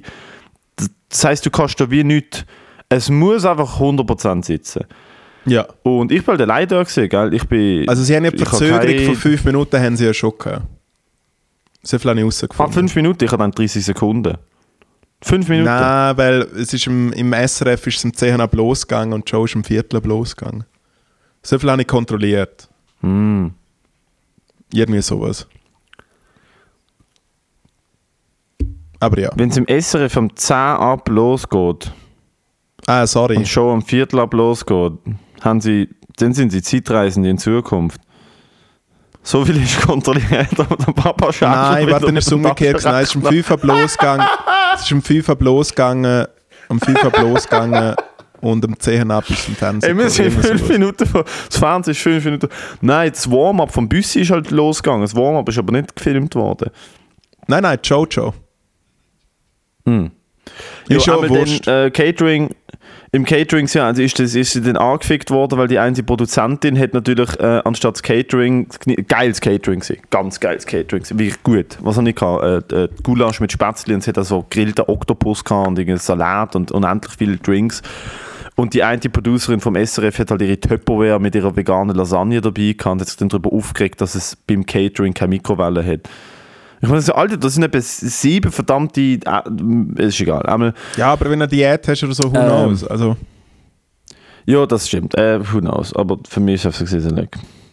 Das heisst, du kannst da wie nichts. Es muss einfach hundert Prozent sitzen. Ja. Und ich war halt allein da gewesen, gell? Ich bin, also sie haben ja die Verzögerung keine... von fünf Minuten haben sie ja schon gehabt. Sie haben vielleicht nicht rausgefunden. Ah, fünf Minuten? Ich habe dann dreißig Sekunden. fünf Minuten? Nein, weil es ist im, im S R F ist es um zehn Uhr losgegangen und die Show ist um Viertel losgegangen. So viel habe ich kontrolliert. Hm. Irgendwie sowas. Aber ja. Wenn es im S R F um zehn ab losgeht. Ah, sorry. Und schon um Viertel ab losgeht, haben sie, dann sind sie Zeitreisende in Zukunft. So viel ist kontrolliert, aber der Papa schaut. Nein, warte, dann ist es umgekehrt. Nein, es ist um fünf ab losgegangen. Es ist um fünf ab losgegangen. Um fünf ab losgegangen und am zehn ab ist im Fernsehen. Ey, wir sind fünf Minuten vor. Das Fernsehen ist fünf Minuten. Nein, das Warm-up vom Büssi ist halt losgegangen. Das Warm-up ist aber nicht gefilmt worden. Nein, nein, Jojo. Hm. Ist ja, ja wurscht. Den, äh, Catering, im Catering ja, also ist, das, ist sie dann angefickt worden, weil die einzige Produzentin hat natürlich äh, anstatt das Catering, geiles Catering war, ganz geiles Catering, wirklich gut. Was habe ich gehabt? Äh, äh, Gulasch mit Spätzli und sie hat also gegrillten Oktopus gehabt und einen Salat und unendlich viele Drinks. Und die eine Producerin vom S R F hat halt ihre Tupperware mit ihrer veganen Lasagne dabei gehabt und hat sich dann darüber aufgeregt, dass es beim Catering keine Mikrowelle hat. Ich meine, Alter, das sind etwa sieben verdammte... Äh, ist egal. Einmal, ja, aber wenn du eine Diät hast oder so, who ähm, knows? Also. Ja, das stimmt. Äh, who knows? Aber für mich ist es nicht.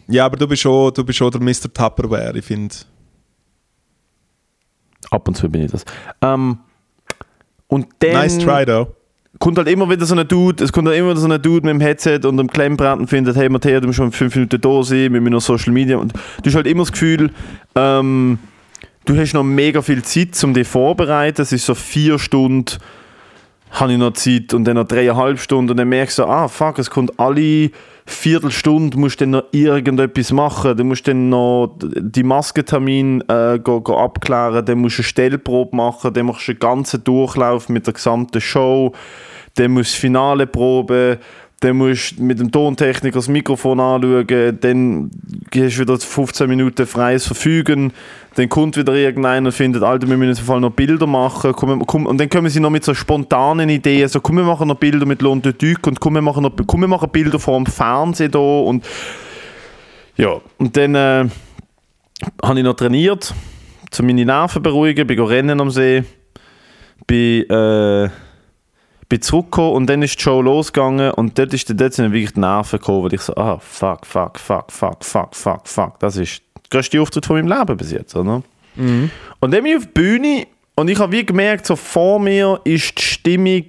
Ja, aber du bist schon, du bist schon der Mister Tupperware, ich finde. Ab und zu bin ich das. Ähm, und dann... Nice try, though. Kommt halt immer wieder so ein Dude, es kommt halt immer wieder so ein Dude mit dem Headset und dem Klemmbrett und findet, hey Matteo, du musst schon fünf Minuten da sein, mit meiner Social Media. Und du hast halt immer das Gefühl, ähm... du hast noch mega viel Zeit, um dich vorzubereiten. Es ist so vier Stunden, habe ich noch Zeit und dann noch dreieinhalb Stunden. Und dann merkst du, ah fuck, es kommt alle Viertelstunde, musst du dann noch irgendetwas machen. Dann musst du dann noch die Maskentermin äh, go, go abklären, dann musst du eine Stellprobe machen, dann machst du einen ganzen Durchlauf mit der gesamten Show, dann musst du Finale proben. Dann musst du mit dem Tontechniker das Mikrofon anschauen, dann hast du wieder fünfzehn Minuten freies Verfügen, dann kommt wieder irgendeiner und findet, Alter, wir müssen auf jeden Fall noch Bilder machen. Komm, komm, und dann kommen sie noch mit so spontanen Ideen, so komm, wir machen noch Bilder mit Lohn de Duc und komm, wir machen noch komm, wir machen Bilder vor dem Fernsehen da. Und ja, und dann äh, habe ich noch trainiert, um meine Nerven beruhigen, bin rennen am See, bin... Äh, bin zurückgekommen und dann ist die Show losgegangen und dort, ist, dort sind wirklich die Nerven gekommen, weil ich so, ah, fuck, fuck, fuck, fuck, fuck, fuck, fuck, das ist der größte Auftritt von meinem Leben bis jetzt, oder? Mhm. Und dann bin ich auf die Bühne und ich habe wie gemerkt, so vor mir ist die Stimmung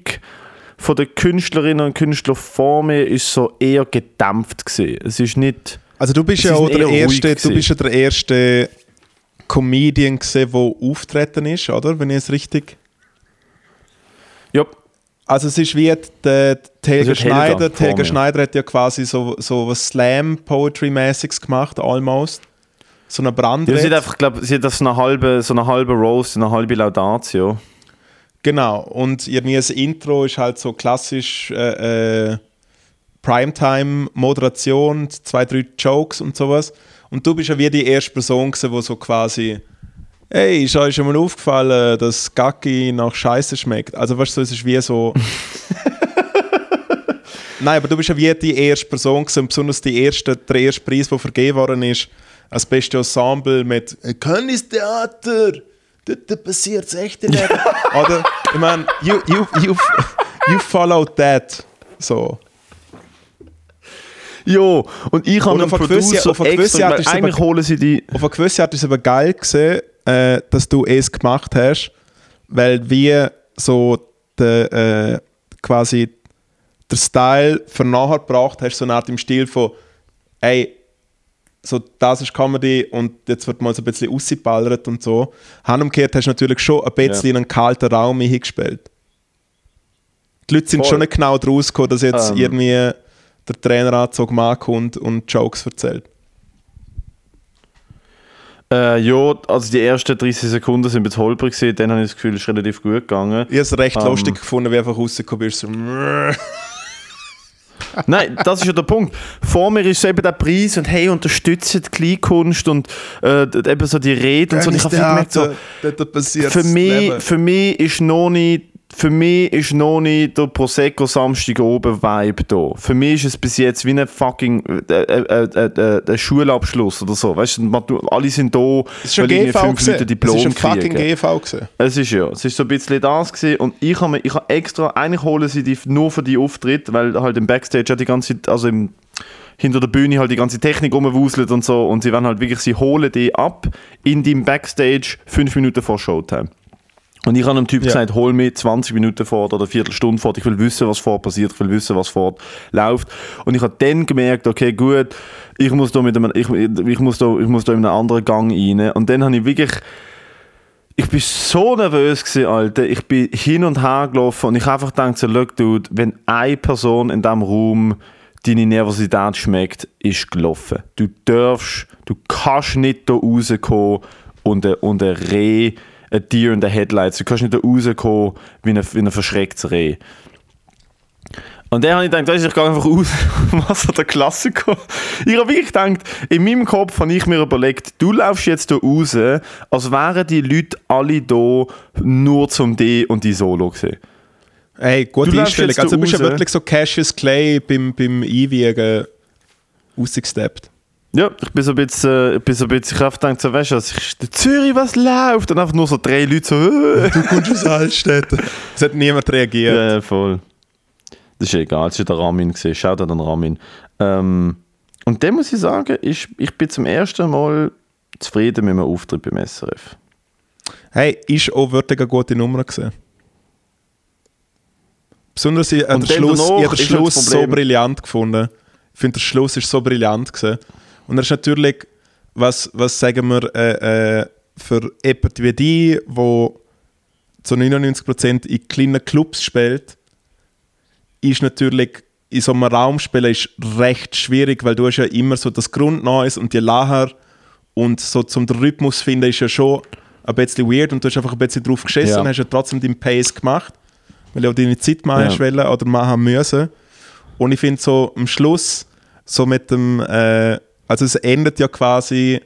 von den Künstlerinnen und Künstlern vor mir ist so eher gedämpft gewesen. Es ist nicht... Also du bist ja auch der erste, du bist ja der erste Comedian gewesen, der auftreten ist, oder? Wenn ich es richtig... Ja. Also es ist wie der Helga Schneider. Helga Schneider hat ja quasi so, so was Slam-Poetry-mäßiges gemacht, almost. So eine Brandrede. Ja, sie hat einfach, glaube ich, so eine halbe, so eine halbe Roast, eine halbe Laudatio. Genau. Und ihr neues Intro ist halt so klassisch äh, äh, Primetime-Moderation, zwei, drei Jokes und sowas. Und du bist ja wie die erste Person gewesen, die so quasi... Hey, ist euch schon mal aufgefallen, dass Gacki nach Scheiße schmeckt? Also weißt du, es ist wie so... Nein, aber du bist ja wie die erste Person gewesen, besonders die erste, der erste Preis, der vergeben worden ist, als beste Ensemble mit Königstheater, dort passiert es echt nicht. Oder, ich meine, you, you, you, you followed that. So. Ja, und ich habe einen Producer extra, weil eigentlich holen sie die... Auf eine gewisse Art ist es aber geil gewesen, Äh, dass du es gemacht hast, weil wie so de, äh, quasi der Style von nachher gebracht hast, so eine Art im Stil von ey, so das ist Comedy und jetzt wird mal so ein bisschen ausgeballert und so. Handumgekehrt hast du natürlich schon ein bisschen ja. in einen kalten Raum hingespielt. Die Leute sind Voll. schon nicht genau draus gekommen, dass jetzt ähm. irgendwie der Traineranzug ankommt und Jokes erzählt. Äh, ja, also die ersten dreißig Sekunden sind ein bisschen holprig gewesen, dann habe ich das Gefühl, es ist relativ gut gegangen. Ich habe es recht ähm, lustig gefunden, wie einfach rausgekommen bist. So Nein, das ist ja der Punkt. Vor mir ist so eben der Preis und hey, unterstützt die Kleinkunst und äh, eben so die Rede und so. Ich habe viel gemerkt, so, für, mich, für mich ist noch nicht Für mich ist noch nicht der Prosecco Samstag oben Vibe da. Für mich ist es bis jetzt wie ein fucking äh, äh, äh, äh, Schulabschluss oder so. Weißt du, alle sind da, weil ich fünf Leute Diplom kriege. Es war ein fucking G V gewesen. Es ist ja, es ist so ein bisschen das gewesen. Und ich habe ich hab extra, eigentlich holen sie die nur für die Auftritt, weil halt im Backstage die ganze Zeit, also im, hinter der Bühne halt die ganze Technik rumwuselt und so. Und sie werden halt wirklich, sie holen die ab in deinem Backstage fünf Minuten vor Showtime. Und ich habe einem Typ ja. gesagt, hol mir zwanzig Minuten fort oder eine Viertelstunde fort, ich will wissen, was vor passiert, ich will wissen, was fort läuft. Und ich habe dann gemerkt, okay, gut, ich muss da mit einem, ich, ich muss da, ich muss da in einen anderen Gang rein. Und dann habe ich wirklich Ich war so nervös gewesen, Alter. Ich bin hin und her gelaufen und ich einfach gedacht, so, look, dude, wenn eine Person in diesem Raum deine Nervosität schmeckt, ist gelaufen. Du darfst, du kannst nicht hier rauskommen und ein, und ein Reh, ein Deer in den Headlights. Du kannst nicht hier rauskommen wie ein, wie ein verschrecktes Reh. Und dann habe ich gedacht, weißt, ich gehe einfach raus, was hat der Klassiker? Ich habe wirklich gedacht, in meinem Kopf habe ich mir überlegt, du läufst jetzt hier raus, als wären die Leute alle da nur zum D und die Solo gewesen. Hey, gute Einstellung. Also du bist ja wirklich so Cassius Clay beim, beim Einwiegen rausgesteppt. Ja, ich bin so ein bisschen, ich bin so ein bisschen, ich habe gedacht, so, weißt du, in Zürich, was läuft? Und einfach nur so drei Leute so, äh. Du kommst aus Altstädt. Es hat niemand reagiert. Ja, voll. Das ist egal, das war der Ramin. Schau dir den Ramin. Ähm, und dem muss ich sagen, ich, ich bin zum ersten Mal zufrieden mit einem Auftritt beim S R F. Hey, ist auch wirklich eine gute Nummer gewesen. Besonders ich habe den Schluss, ich habe den Schluss so brillant gefunden. Ich finde, der Schluss war so brillant gewesen. Und er ist natürlich, was, was sagen wir, äh, äh, für jemanden wie die, die zu neunundneunzig Prozent in kleinen Clubs spielt, ist natürlich in so einem Raum spielen ist recht schwierig, weil du hast ja immer so das Grundnoise und die Lacher und so zum Rhythmus finden ist ja schon ein bisschen weird und du hast einfach ein bisschen drauf geschissen ja. und hast ja trotzdem deinen Pace gemacht, weil du auch deine Zeit machen wollen ja. oder machen müssen. Und ich finde so am Schluss so mit dem, äh, also es endet ja quasi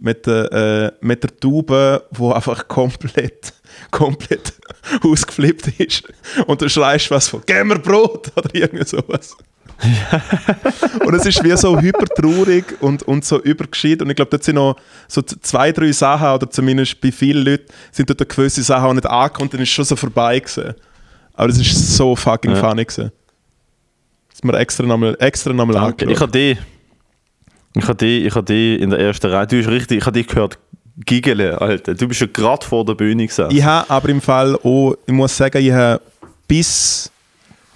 mit der, äh, mit der Tube, die einfach komplett komplett ausgeflippt ist und du schreist was von «Gib mir Brot!» oder irgend sowas. Und es ist wie so hypertraurig und, und so übergescheit und ich glaube, dort sind noch so zwei, drei Sachen oder zumindest bei vielen Leuten sind dort gewisse Sachen auch nicht angekommen und dann ist schon so vorbei gewesen. Aber es ist so fucking ja. funny gewesen. Das ist mir extra nochmal extra nochmal angeschaut. Ich habe die, ich habe die, ich habe die in der ersten Reihe, du hast richtig, ich habe die gehört Giggeln, Alter. Du bist ja gerade vor der Bühne gesessen. Ich habe aber im Fall auch, ich muss sagen, ich habe bis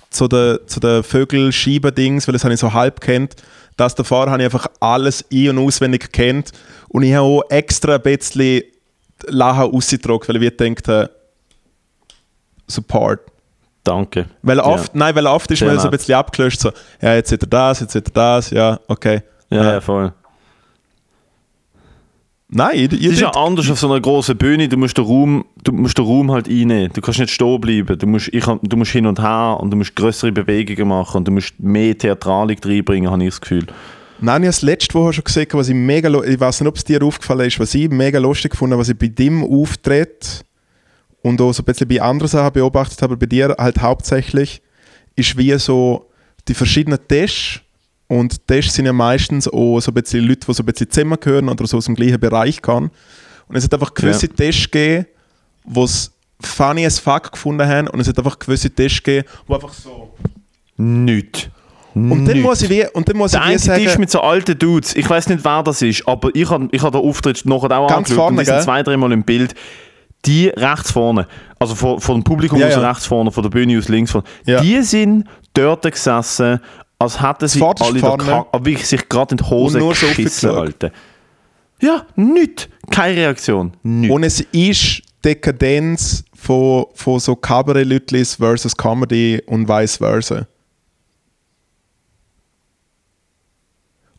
zu den, zu den Vögel-Scheiben-Dings, weil das habe ich so halb kennt, das davor habe ich einfach alles ein- und auswendig kennt. Und ich habe auch extra ein bisschen Lachen rausgetragen, weil ich gedacht habe, Support. Danke. Weil oft, ja. Nein, weil oft ist man so ein bisschen abgelöscht, so, ja, jetzt sieht er das, jetzt sieht er das, ja, okay. Ja, ja, ja voll. Nein, ihr, ihr das ist ja anders auf so einer grossen Bühne, du musst den Raum, du musst den Raum halt einnehmen. Du kannst nicht stehen bleiben, du musst, ich, du musst hin und her und du musst grössere Bewegungen machen und du musst mehr Theatralik reinbringen, habe ich das Gefühl. Nein, ich habe das letzte Woche schon gesehen, was ich mega, ich weiß nicht, ob es dir aufgefallen ist, was ich mega lustig fand, was ich bei dem Auftritt und auch so ein bisschen bei anderen Sachen beobachtet habe, bei dir halt hauptsächlich, ist wie so die verschiedenen Tests. Und das sind ja meistens auch so ein bisschen Leute, die so ein bisschen zusammengehören oder so aus dem gleichen Bereich kommen. Und es hat einfach gewisse ja. Tests gegeben, die es funny as fuck gefunden haben. Und es hat einfach gewisse Tests gegeben, die einfach so... Nichts. Und dann muss ich wie, und dann muss ich wie sagen... Der Tisch mit so alten Dudes. Ich weiss nicht, wer das ist, aber ich habe ich hab den Auftritt nachher auch ganz angeschaut. Vorne, und die sind zwei, dreimal im Bild. Die rechts vorne, also von, von dem Publikum ja, aus ja. rechts vorne, von der Bühne aus links vorne. Ja. Die sind dort gesessen... Als hätten sie alle Ka- aber ich sich gerade in die Hose geschissen, Alter. Ja, nichts. Keine Reaktion. Nicht. Und es ist Dekadenz von, von so Kabarett-Lütlis versus Comedy und vice versa.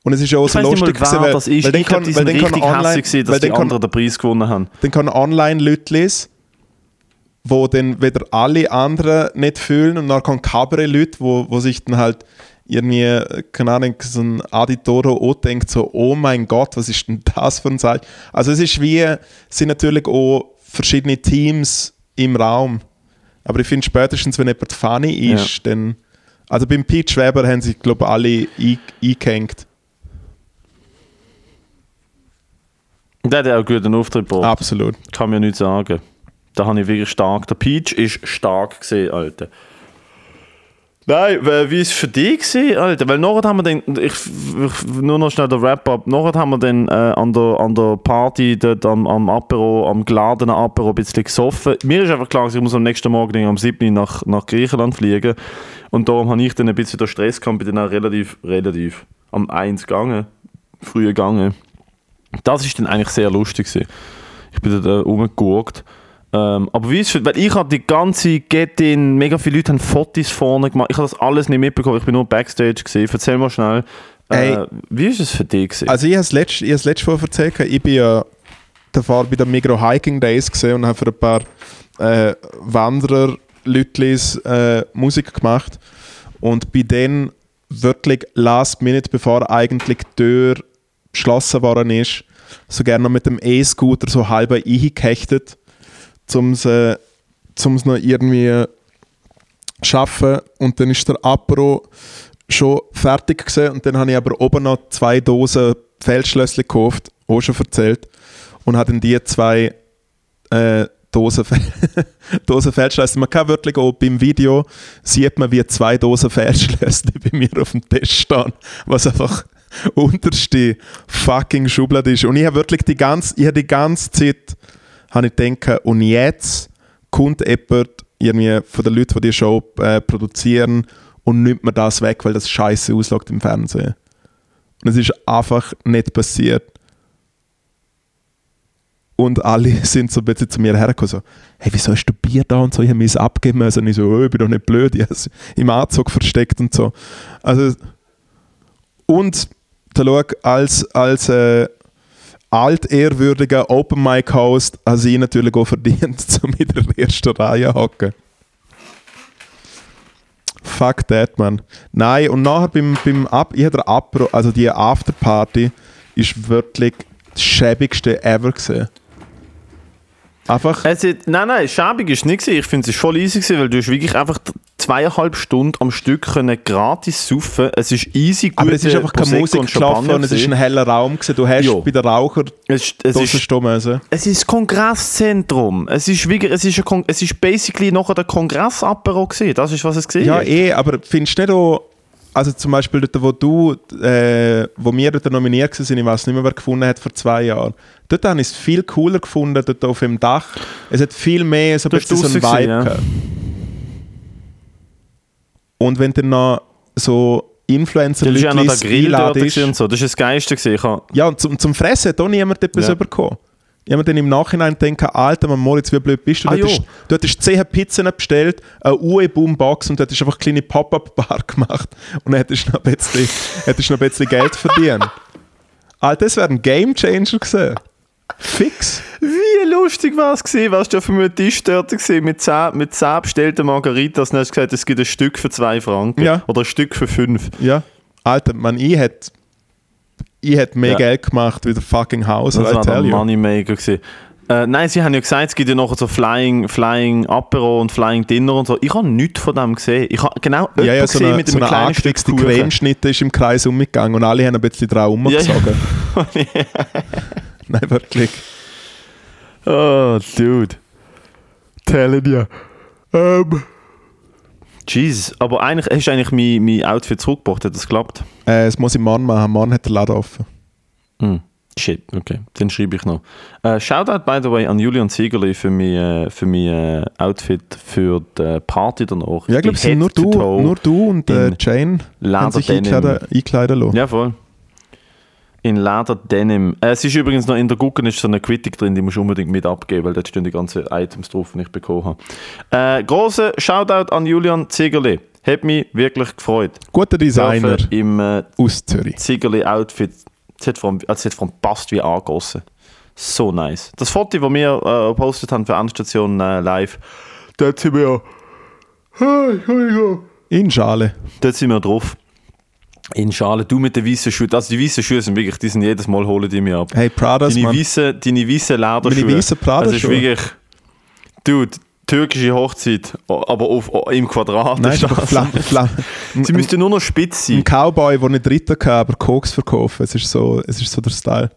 Und es ist auch ich so lustig, nicht mal, wer das ist. Weil ich glaube, die sind richtig online, hässlich, dass die anderen den Preis gewonnen haben. Dann kann Online-Lütlis... wo dann weder alle anderen nicht fühlen und dann kommen Kabarett-Leute, wo, wo sich dann halt irgendwie, keine Ahnung, so ein Auditoro auch denkt so, oh mein Gott, was ist denn das für ein Zeichen? Also es ist wie, es sind natürlich auch verschiedene Teams im Raum, aber ich finde spätestens, wenn jemand funny ist, ja. dann, also beim Pete Schweber haben sich, glaube ich, alle ein- eingehängt. Der hat ja auch einen guten Auftritt gebracht. Absolut. Kann mir nichts sagen. Da habe ich wirklich stark. Der Peach ist stark gesehen, Alter. Nein, weil, wie war es für dich gesehen, Alter? Weil nachher haben wir dann, ich, ich, nur noch schnell der Wrap-Up, nachher haben wir dann äh, an, der, an der Party, dort am, am Apero, am geladenen Apero ein bisschen gesoffen. Mir ist einfach klar, ich muss am nächsten Morgen am siebten nach, nach Griechenland fliegen. Und darum habe ich dann ein bisschen den Stress gehabt, bin dann auch relativ, relativ am eins gegangen, früh gegangen. Das war dann eigentlich sehr lustig gewesen. Ich bin da rumgeschaut. Ähm, aber weißt du, weil ich habe die ganze Get-In, mega viele Leute haben Fotos vorne gemacht, ich habe das alles nicht mitbekommen, ich bin nur Backstage gesehen. Erzähl mal schnell, äh, hey, wie ist es für dich gewesen? Also ich habe es letztes letzt Mal erzählt, ich bin ja davor bei den Migros Hiking Days gesehen und habe für ein paar äh, Wanderer-Lütlis äh, Musik gemacht und bei denen wirklich last minute, bevor eigentlich die Tür geschlossen worden ist, so gerne noch mit dem E-Scooter so halb eingehechtet, um es äh, noch irgendwie zu arbeiten. Und dann war der Apero schon fertig gewesen. Und dann habe ich aber oben noch zwei Dosen Feldschlössli gekauft, auch schon erzählt. Und habe dann die zwei äh, Dosen, Dosen Feldschlössli. Man kann wirklich auch beim Video sieht man, wie zwei Dosen Feldschlössli bei mir auf dem Tisch stehen, was einfach unterste fucking Schublade ist. Und ich habe wirklich die ganze, ich habe die ganze Zeit habe ich gedacht, und jetzt kommt jemand irgendwie von den Leuten, die die Show äh, produzieren und nimmt mir das weg, weil das scheiße aussieht im Fernsehen. Und es ist einfach nicht passiert. Und alle sind so ein bisschen zu mir hergekommen, so, hey, wieso hast du Bier da und so, ich habe mir abgeben müssen. Und ich so, oh, ich bin doch nicht blöd, ich habe es im Anzug versteckt und so. Also, und da schau, als, als äh, altehrwürdiger Open-Mic-Host habe ich natürlich auch verdient, um in der ersten Reihe zu hocken. Fuck that, man. Nein, und nachher beim, beim Ab... Ich hatte Apro, also die Afterparty ist wirklich das schäbigste ever gewesen. Einfach... Es ist, nein, nein, schäbig ist nicht gewesen. Ich finde es voll easy gewesen, weil du hast wirklich einfach zweieinhalb Stunden am Stück können gratis saufen. Es ist easy, gute. Aber es ist einfach keine Musik geschlafen und es ist ein heller Raum gewesen. Du hast jo. Bei den Rauchern es, es ist müssen. Es ist Kongresszentrum. Es ist wirklich, es ist, Kon- es ist basically noch der Kongress-Apero gewesen. Das ist was es gesehen. Ja, eh, aber findest du nicht auch, also zum Beispiel dort, wo du, äh, wo wir dort nominiert waren, ich weiß nicht mehr, wer gefunden hat, vor zwei Jahren. Dort habe ich es viel cooler gefunden, dort auf dem Dach. Es hat viel mehr so ein bisschen so ein Vibe gehabt. Ja. Und wenn dann noch so Influencer-Leute ja, ist ja ist. Und so. Das war das Geilste. Ich habe ja, und zum, zum Fressen hat auch niemand etwas ja. bekommen. Ich habe mir dann im Nachhinein gedacht, Alter, man, Moritz, wie blöd bist du? Ah, du, hast, du hattest zehn Pizzen bestellt, eine U E-Boombox und du hattest einfach eine kleine Pop-Up-Bar gemacht. Und dann hättest du noch ein bisschen, hättest noch ein bisschen Geld verdient. Alter, das wäre ein Game-Changer gewesen. Fix. Wie lustig war es gewesen, warst du für einen Tisch dort gewesen, mit zehn, mit zehn bestellten Margaritas und hast gesagt, es gibt ein Stück für zwei Franken ja. oder ein Stück für fünf. Ja, Alter, man, ich hätte ich hätt mehr ja. Geld gemacht wie der fucking Haus. Das war der Moneymaker gewesen. Äh, nein, sie haben ja gesagt, es gibt ja noch so Flying, Flying Apero und Flying Dinner und so. Ich habe nichts von dem gesehen. Ich habe genau ja, ja, so gesehen eine, mit so einem kleinen Stück Kuchen. Die Cremeschnitte ist im Kreis umgegangen und alle haben ein bisschen drauf rumgezogen. Ja, ja. Nein, wirklich. Oh, dude. Telling you. Ähm. Jesus, aber eigentlich, hast du eigentlich mein, mein Outfit zurückgebracht? Hat das geklappt? Äh, das muss ich morgen machen. Morgen hat der Laden offen. Mm. Shit, okay. Den schreibe ich noch. Äh, Shoutout, by the way, an Julian Siegerli für mein, äh, für mein äh, Outfit für die Party danach. Ja, ich glaube, es sind nur du, nur du und äh, Jane haben sich einkleiden lassen. Ja, voll. In Leder-Denim. Äh, es ist übrigens noch in der Gucken ist so eine Quittung drin, die musst du unbedingt mit abgeben, weil dort stehen die ganzen Items drauf, die ich bekommen habe. Äh, Großer Shoutout an Julian Ziegerli. Hat mich wirklich gefreut. Guter Designer im, äh, aus Zürich. Ziegerli-Outfit. Es hat vor allem passt wie angegossen. So nice. Das Foto, das wir äh, postet haben für Endstation äh, live, dort sind wir in Schale. Dort sind wir drauf. In Schale, du mit den weißen Schuhen. Also die weißen Schuhe sind wirklich, die sind jedes Mal, holen die mir ab. Hey, Pradas, deine weißen deine Lederschuhe. Meine weißen Pradas-Schuhe. Das ist wirklich, dude, türkische Hochzeit, aber auf, im Quadrat. Nein, ist das ist flamm, flamm. Sie müssten nur noch spitz sein. Ein Cowboy, der nicht reiten kann, aber Koks verkaufen. Es ist so, es ist so der Style.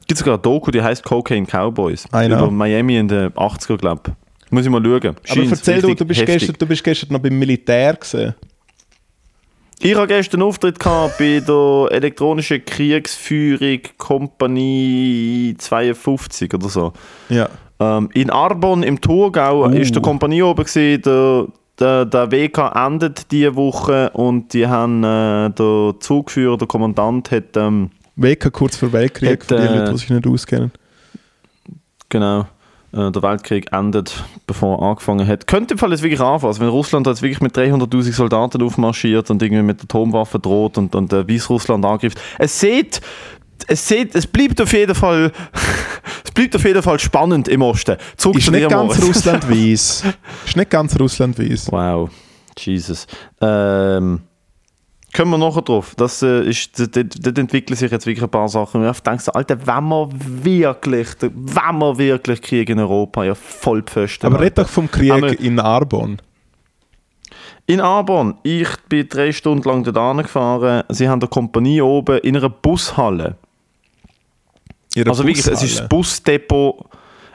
Es gibt sogar eine Doku, die heisst Cocaine Cowboys. Über Miami in den achtziger, glaube ich. Muss ich mal schauen. Scheint aber erzähl du, du bist, gestern, du bist gestern noch beim Militär gesehen. Ich hatte gestern einen Auftritt bei der elektronischen Kriegsführung Kompanie zweiundfünfzig oder so. Ja. Ähm, in Arbon im Thurgau war uh. die Kompanie oben. Der, der, der W K endet diese Woche und die haben, äh, der Zugführer, der Kommandant, hat ähm, W K kurz vor Weltkrieg, hat, für die Leute, die sich nicht auskennen. Genau. Der Weltkrieg endet, bevor er angefangen hat. Könnte im Fall jetzt wirklich anfangen, wenn Russland jetzt wirklich mit dreihunderttausend Soldaten aufmarschiert und irgendwie mit Atomwaffen droht und, und äh, Weißrussland angreift. Es sieht, es sieht, es bleibt auf jeden Fall, es bleibt auf jeden Fall spannend im Osten. Zug ist nicht ganz Russland-weiss. Ist nicht ganz Russland-weiss. Wow, Jesus. Ähm... Kommen wir nachher drauf. Das, äh, ist, dort, dort entwickeln sich jetzt wirklich ein paar Sachen. Ich denke, Alter, wenn wir wirklich, wenn wir wirklich Krieg in Europa, ja voll Pfosten. Aber red doch vom Krieg Aber, in Arbon. In Arbon. Ich bin drei Stunden lang dort gefahren. Sie haben eine Kompanie oben in einer Bushalle. Ihre also wirklich, Bushalle. Es ist das Busdepot.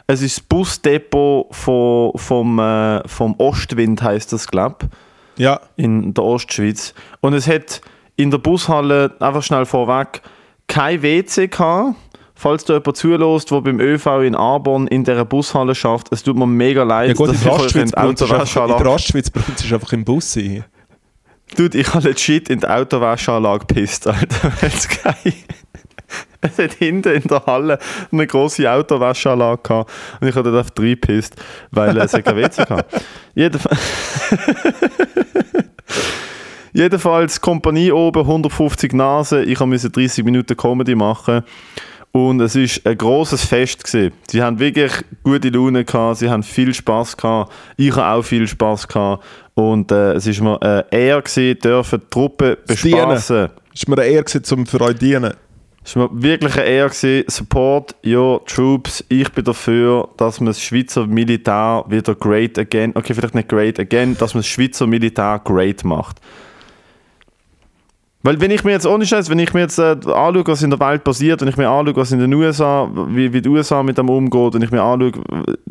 Es ist das Busdepot vom, vom, äh, vom Ostwind, heisst das, glaube ich. Ja. In der Ostschweiz. Und es hat in der Bushalle, einfach schnell vorweg, kein W C gehabt. Falls da jemand zulässt, der beim ÖV in Arbon in dieser Bushalle schafft, es tut mir mega leid, ja gut, dass ich in die Autowaschanlage... In der Ostschweiz brauchst du einfach im Bus sein. Dude, ich habe legit in die Autowaschanlage gepisst, Alter. Es hat hinten in der Halle eine grosse Autowaschanlage gehabt und ich habe dort auf drei gepisst, weil es kein W C gehabt. Jedenfalls, Jedenfalls Kompanie oben, hundertfünfzig Nasen, ich musste dreissig Minuten Comedy machen und es war ein grosses Fest gewesen. Sie hatten wirklich gute Laune gehabt, sie hatten viel Spass gehabt, ich hatte auch viel Spass gehabt und äh, es war mir eine Ehre gewesen, dürfen die Truppe bespassen. Es war mir eine Ehre gewesen, um für euch zu dienen. Es war wirklich eine Ehre gewesen. Support your troops. Ich bin dafür, dass man das Schweizer Militär wieder great again, okay, vielleicht nicht great again, dass man das Schweizer Militär great macht. Weil wenn ich mir jetzt, ohne Scheiß, wenn ich mir jetzt äh, anschaue, was in der Welt passiert, wenn ich mir anschaue, was in den U S A, wie, wie die U S A mit dem umgeht, wenn ich mir anschaue,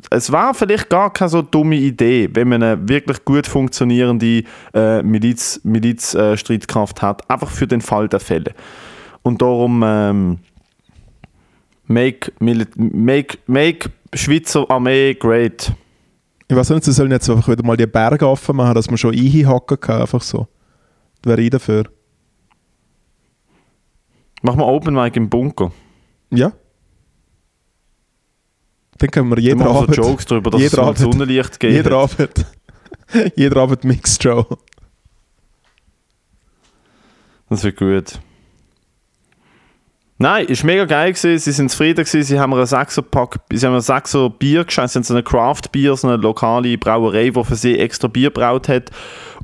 es wäre vielleicht gar keine so dumme Idee, wenn man eine wirklich gut funktionierende äh, Miliz, Miliz, äh, Streitkraft hat, einfach für den Fall der Fälle. Und darum ähm, make, make, make Schweizer Armee great. Ich weiß nicht, sie sollen jetzt einfach wieder mal die Berge offen machen, dass man schon einhacken kann, einfach so. Das wäre ich dafür. Machen wir Open Mic im Bunker. Ja. Dann können wir jeder Abend... So Jokes darüber, dass jeder es so Sonnenlicht geht. Jeder Abend. Jeder Abend Mixed Show. Das wird gut. Nein, es war mega geil gewesen. Sie waren zufrieden gewesen. Sie haben mir einen sechser Bier geschenkt. Sie haben so eine Craft Bier, so eine lokale Brauerei, die für sie extra Bier braut hat.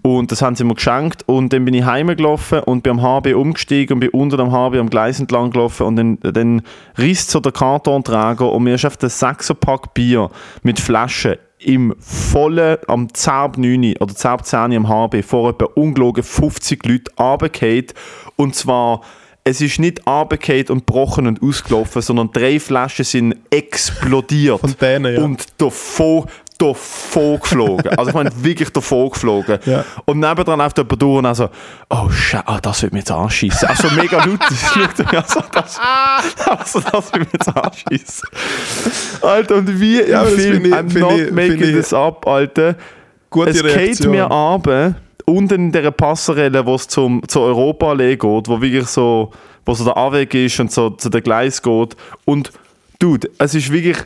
Und das haben sie mir geschenkt. Und dann bin ich heimgelaufen und bin am H B umgestiegen und bin unter dem H B am Gleis entlang gelaufen. Und dann, dann riss so der Kartonträger und mir ist auf den sechser-Pack Bier mit Flaschen im vollen, am zehn neun oder zehn zehn am H B vor etwa ungelogen fünfzig Leuten runtergefallen. Und zwar... Es ist nicht runtergefallen und gebrochen und ausgelaufen, sondern drei Flaschen sind explodiert. Von denen, ja. Und davon, davon geflogen. Also ich meine, wirklich davon geflogen. Ja. Und nebendran läuft jemand durch und also, oh Scheiße, oh, das wird mich jetzt anschiessen. Also mega laut. Also das, also das wird mich jetzt anschiessen. Alter, und wie im ja, Film, ich, I'm not ich, making this up, Alter. Gute es geht mir runter. Unten in dieser Passerelle, wo es zum, zur Europaallee geht, wo wirklich so, wo so der Anweg ist und so zu den Gleis geht. Und, dude, es ist wirklich,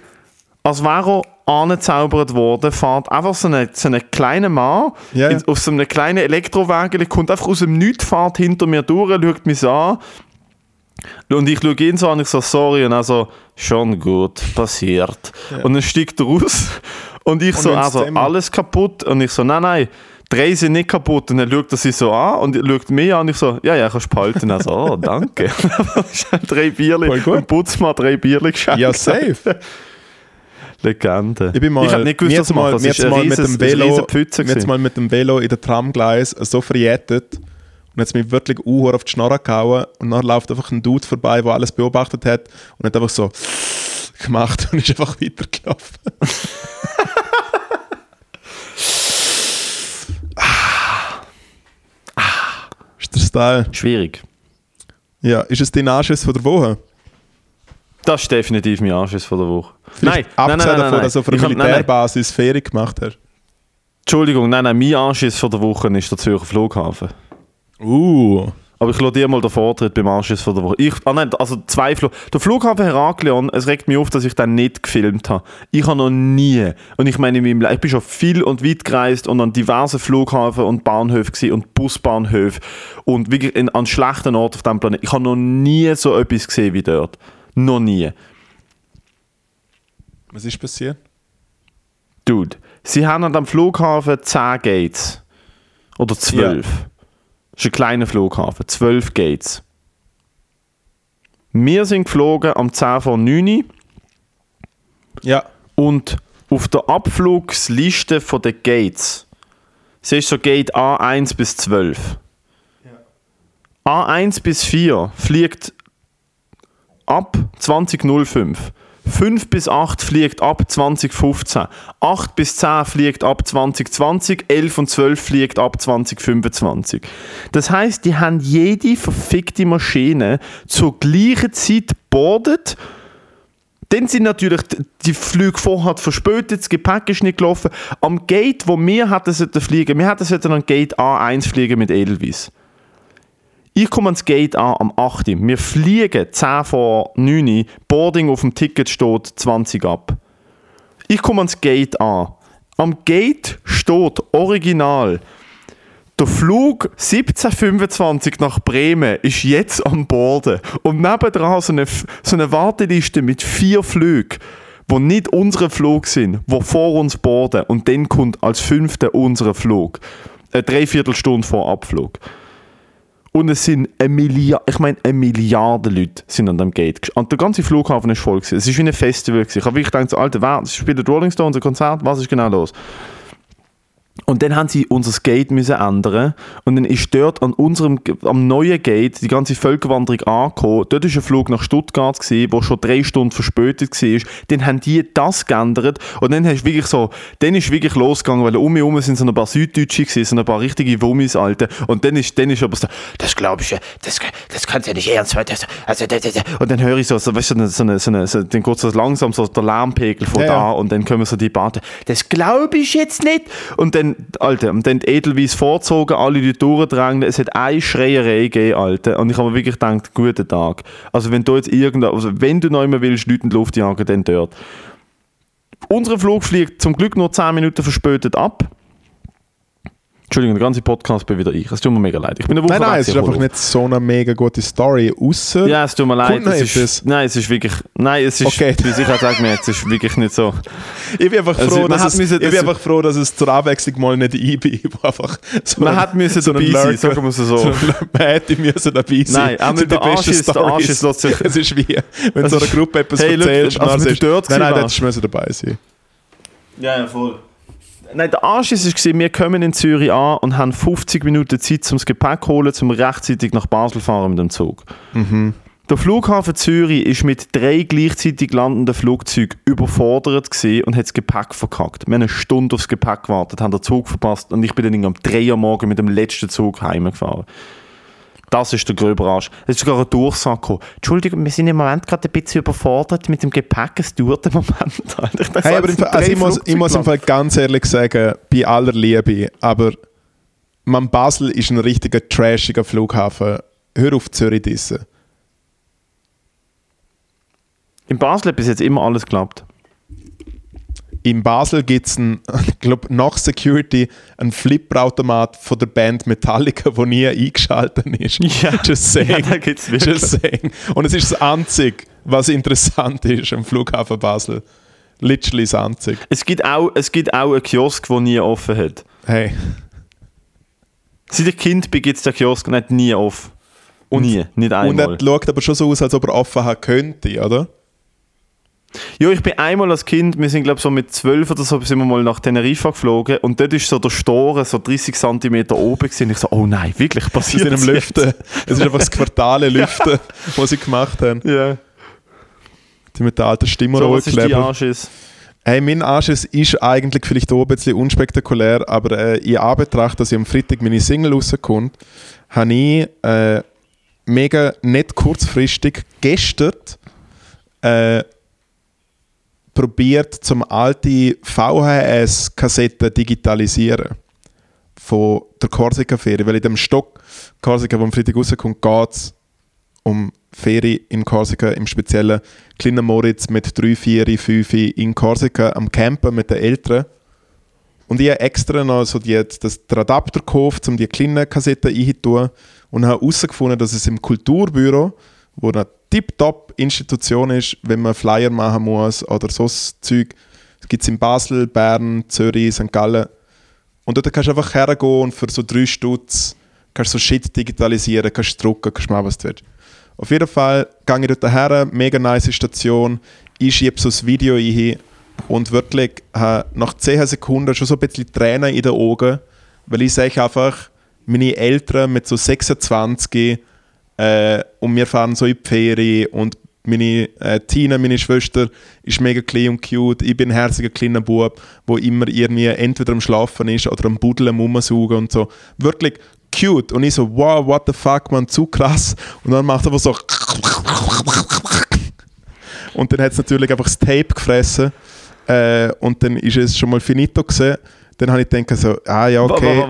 als wäre er angezaubert worden, fährt einfach so einen so eine kleinen Mann yeah. in, auf so einem kleinen Elektrowägel, kommt einfach aus dem Nichts, fährt hinter mir durch, schaut mich an. Und ich schaue ihn so an, ich so, sorry, und er so, schon gut, passiert. Yeah. Und dann steigt er raus und ich und so, also, alles kaputt. Und ich so, nein, nein. Drei sind nicht kaputt und dann schaut er sie so an und schaut mich an und ich so, ja, ja, kannst du behalten. Also, oh, danke. drei Bierli, und putz mal drei Bierli geschenkt. Ja, safe. Legende. Ich, ich habe nicht gewusst, dass man das ist ein riesen Pfütze. Ich habe jetzt mal mit dem Velo in der Tramgleis so verjettet und hat mich wirklich unhöher auf die Schnorre gehauen und dann läuft einfach ein Dude vorbei, der alles beobachtet hat und hat einfach so gemacht und ist einfach weitergelaufen. Style. Schwierig. Ja, ist es dein Anschiss von der Woche? Das ist definitiv mein Anschiss von der Woche. Nein, abgesehen nein, nein, davon, nein, dass du auf einer Militärbasis Ferien gemacht hast. Entschuldigung, nein, nein, mein Anschiss von der Woche ist der Zürcher Flughafen. Uh. Aber ich lasse dir mal den Vortritt beim Anschiss von der Woche. Ich, ah nein, also zwei Flug. Der Flughafen Heraklion, es regt mich auf, dass ich den nicht gefilmt habe. Ich habe noch nie, und ich meine in meinem Leben, ich bin schon viel und weit gereist und an diversen Flughafen und Bahnhöfen und Busbahnhöfen und wirklich in, an schlechten Orten auf diesem Planeten. Ich habe noch nie so etwas gesehen wie dort. Noch nie. Was ist passiert? Dude, sie haben an dem Flughafen zehn Gates. Oder zwölf. Ja. Das ist ein kleiner Flughafen, zwölf Gates. Wir sind geflogen am zehn vor neun. Ja. Und auf der Abflugsliste von den Gates siehst du so Gate A eins bis zwölf. Ja. A eins bis vier fliegt ab zwanzig null fünf. fünf bis acht fliegt ab zwanzig fünfzehn, acht bis zehn fliegt ab zwanzig zwanzig, elf und zwölf fliegt ab zwanzig fünfundzwanzig. Das heisst, die haben jede verfickte Maschine zur gleichen Zeit boardet. Dann sind natürlich die Flüge vorher verspätet, das Gepäck ist nicht gelaufen. Am Gate, wo wir hätten fliegen, wir hätten an Gate A eins fliegen mit Edelweiss. Ich komme ans Gate an am acht. Wir fliegen zehn vor neun. Boarding auf dem Ticket steht zwanzig ab. Ich komme ans Gate an. Am Gate steht original: Der Flug siebzehn fünfundzwanzig nach Bremen ist jetzt am Boarden. Und nebendran so eine, so eine Warteliste mit vier Flügen, die nicht unser Flug sind, die vor uns boarden. Und dann kommt als fünfter unser Flug. Eine Dreiviertelstunde vor Abflug. Und es sind eine Milliarde, ich meine eine Milliarde Leute sind an dem Gate. Und der ganze Flughafen war voll. Es war wie ein Festival. Ich habe wirklich gedacht, Alter, wer spielt Rolling Stones ein Konzert? Was ist genau los? Und dann haben sie unser Gate müssen ändern. Und dann ist dort an unserem, am neuen Gate die ganze Völkerwanderung angekommen. Dort war ein Flug nach Stuttgart, der schon drei Stunden verspätet war. Dann haben die das geändert. Und dann ist wirklich so, dann ist wirklich losgegangen, weil um mich herum sind so ein paar Süddeutsche gewesen, so ein paar richtige Wummis, Alter. Und dann ist, dann ist aber so, das glaube ich, das, das kannst du ja nicht ernst. Also, das, das. Und dann höre ich so, so weißt du, so eine, so eine, so, dann geht so langsam so der Lärmpegel von ja, da ja. Und dann kommen so die Baden. Das glaube ich jetzt nicht. Und dann Alter, und dann Edelweiss vorzogen, alle die Touren drängen, es hat eine Schreierei gegeben, Alter. Und ich habe mir wirklich gedacht, guten Tag. Also wenn du jetzt irgendwo, also wenn du noch immer willst, Leute in die Luft jagen, dann dort. Unser Flug fliegt zum Glück nur zehn Minuten verspätet ab. Entschuldigung, der ganze Podcast bin wieder ich. Es tut mir mega leid. Ich bin eine Woche. Nein, nein, es ist einfach nicht so eine mega gute Story. Außer. Ja, es tut mir leid. Es ist, nein, es ist wirklich. Nein, es ist. Okay. Wie ich auch sage, es ist wirklich nicht so. Ich bin einfach froh, also, dass es, müssen, ich bin das einfach froh, dass es zur Abwechslung mal nicht ich bin. Einfach so man hat müssen so dabei sein, sagen wir es so. so man hätte müssen dabei sein. Nein, auch mit der Arsch ist sich. Es ist wie, wenn du so einer Gruppe etwas hey, erzählst. Leute, also also du dort nein, nein, das müssen dabei sein. Ja, ja, voll. Nein, der Arsch war, wir kommen in Zürich an und haben fünfzig Minuten Zeit, um das Gepäck zu holen, um rechtzeitig nach Basel zu fahren mit dem Zug. Mhm. Der Flughafen Zürich war mit drei gleichzeitig landenden Flugzeugen überfordert und hat das Gepäck verkackt. Wir haben eine Stunde aufs Gepäck gewartet, haben den Zug verpasst und ich bin dann um drei Uhr morgens mit dem letzten Zug heimgefahren. Das ist der gröbe Arsch. Es ist sogar ein Durchsatz gekommen. Entschuldigung, wir sind im Moment gerade ein bisschen überfordert mit dem Gepäck. Es dauert einen Moment. Alter. Ich, hey, aber im Fall, also ich muss, ich muss im Fall ganz ehrlich sagen, bei aller Liebe, aber man Basel ist ein richtiger trashiger Flughafen. Hör auf Zürich dissen. In Basel hat bis jetzt immer alles geklappt. In Basel gibt es nach Security einen Flipperautomat von der Band Metallica, der nie eingeschaltet ist. Ja, just saying. Ja, da gibt's wirklich. Just saying. Und es ist das Einzige, was interessant ist am Flughafen Basel. Literally das Einzige. Es gibt auch, es gibt auch einen Kiosk, der nie offen hat. Hey. Seit ich Kind bin, gibt es den Kiosk nicht nie offen. Und nie, nicht einmal. Und er schaut aber schon so aus, als ob er offen haben könnte, oder? Ja, ich bin einmal als Kind, wir sind glaube so mit zwölf oder so, sind wir mal nach Teneriffa geflogen und dort war so der Store so dreißig Zentimeter oben gewesen. Ich so, oh nein, wirklich, passiert das in einem Lüften. Es ist einfach das Quartale Lüften, ja. Was sie gemacht haben. Ja. Die mit der alten Stimme so, was ist dein Anschiss? Hey, mein Anschiss ist eigentlich vielleicht auch ein bisschen unspektakulär, aber äh, in Anbetracht, dass ich am Freitag meine Single rauskommt, habe ich äh, mega nicht kurzfristig gestern äh, probiert, zum alte V H S-Kassetten digitalisieren. von der Korsika-Ferie, weil in dem Stock Korsika, der am Freitag rauskommt, geht es um Ferien in Korsika, im Speziellen kleinen Moritz mit drei, vier, fünf in Korsika am Campen mit den Eltern. Und ich habe extra noch so die, das, den Adapter gekauft, um die kleinen Kassetten einzutun, und habe herausgefunden, dass es im Kulturbüro, wo eine Tip-Top-Institution ist, wenn man Flyer machen muss oder so Zeug, das gibt es in Basel, Bern, Zürich, Sankt Gallen. Und dort kannst du einfach hergehen und für so drei Stutz kannst du so Shit digitalisieren, kannst drucken, kannst machen, was du willst. Auf jeden Fall gehe ich dort her, mega nice Station, ich schiebe so das Video ein und wirklich habe nach zehn Sekunden schon so ein bisschen Tränen in den Augen, weil ich sehe einfach meine Eltern mit so sechsundzwanzig äh, und wir fahren so in die Ferien und meine äh, Tina, meine Schwester, ist mega klein und cute. Ich bin ein herziger kleiner Bub, der immer irgendwie entweder am Schlafen ist oder am Buddeln, am Rumsaugen und so. Wirklich cute. Und ich so, wow, what the fuck, man, zu krass. Und dann macht er einfach so. Und dann hat es natürlich einfach das Tape gefressen. Äh, und dann ist es schon mal finito gewesen. Dann habe ich gedacht, so, ah ja, okay.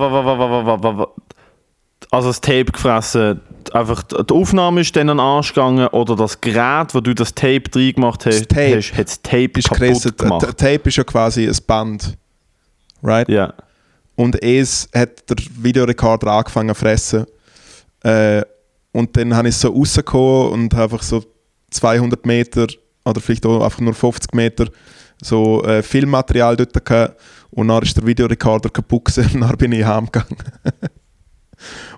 Also das Tape gefressen, einfach die Aufnahme ist dann an den Arsch gegangen oder das Gerät, wo du das Tape reingemacht hast, hast hat das Tape ist kaputt gerissen. Gemacht. Das Tape ist ja quasi ein Band, right? Ja. Yeah. Und es hat der Videorekorder angefangen zu fressen. Äh, und dann habe ich es so rausgekommen und einfach so zweihundert Meter oder vielleicht auch einfach nur fünfzig Meter so äh, Filmmaterial dort gehabt. Und dann ist der Videorekorder kaputt gewesen und dann bin ich heimgegangen.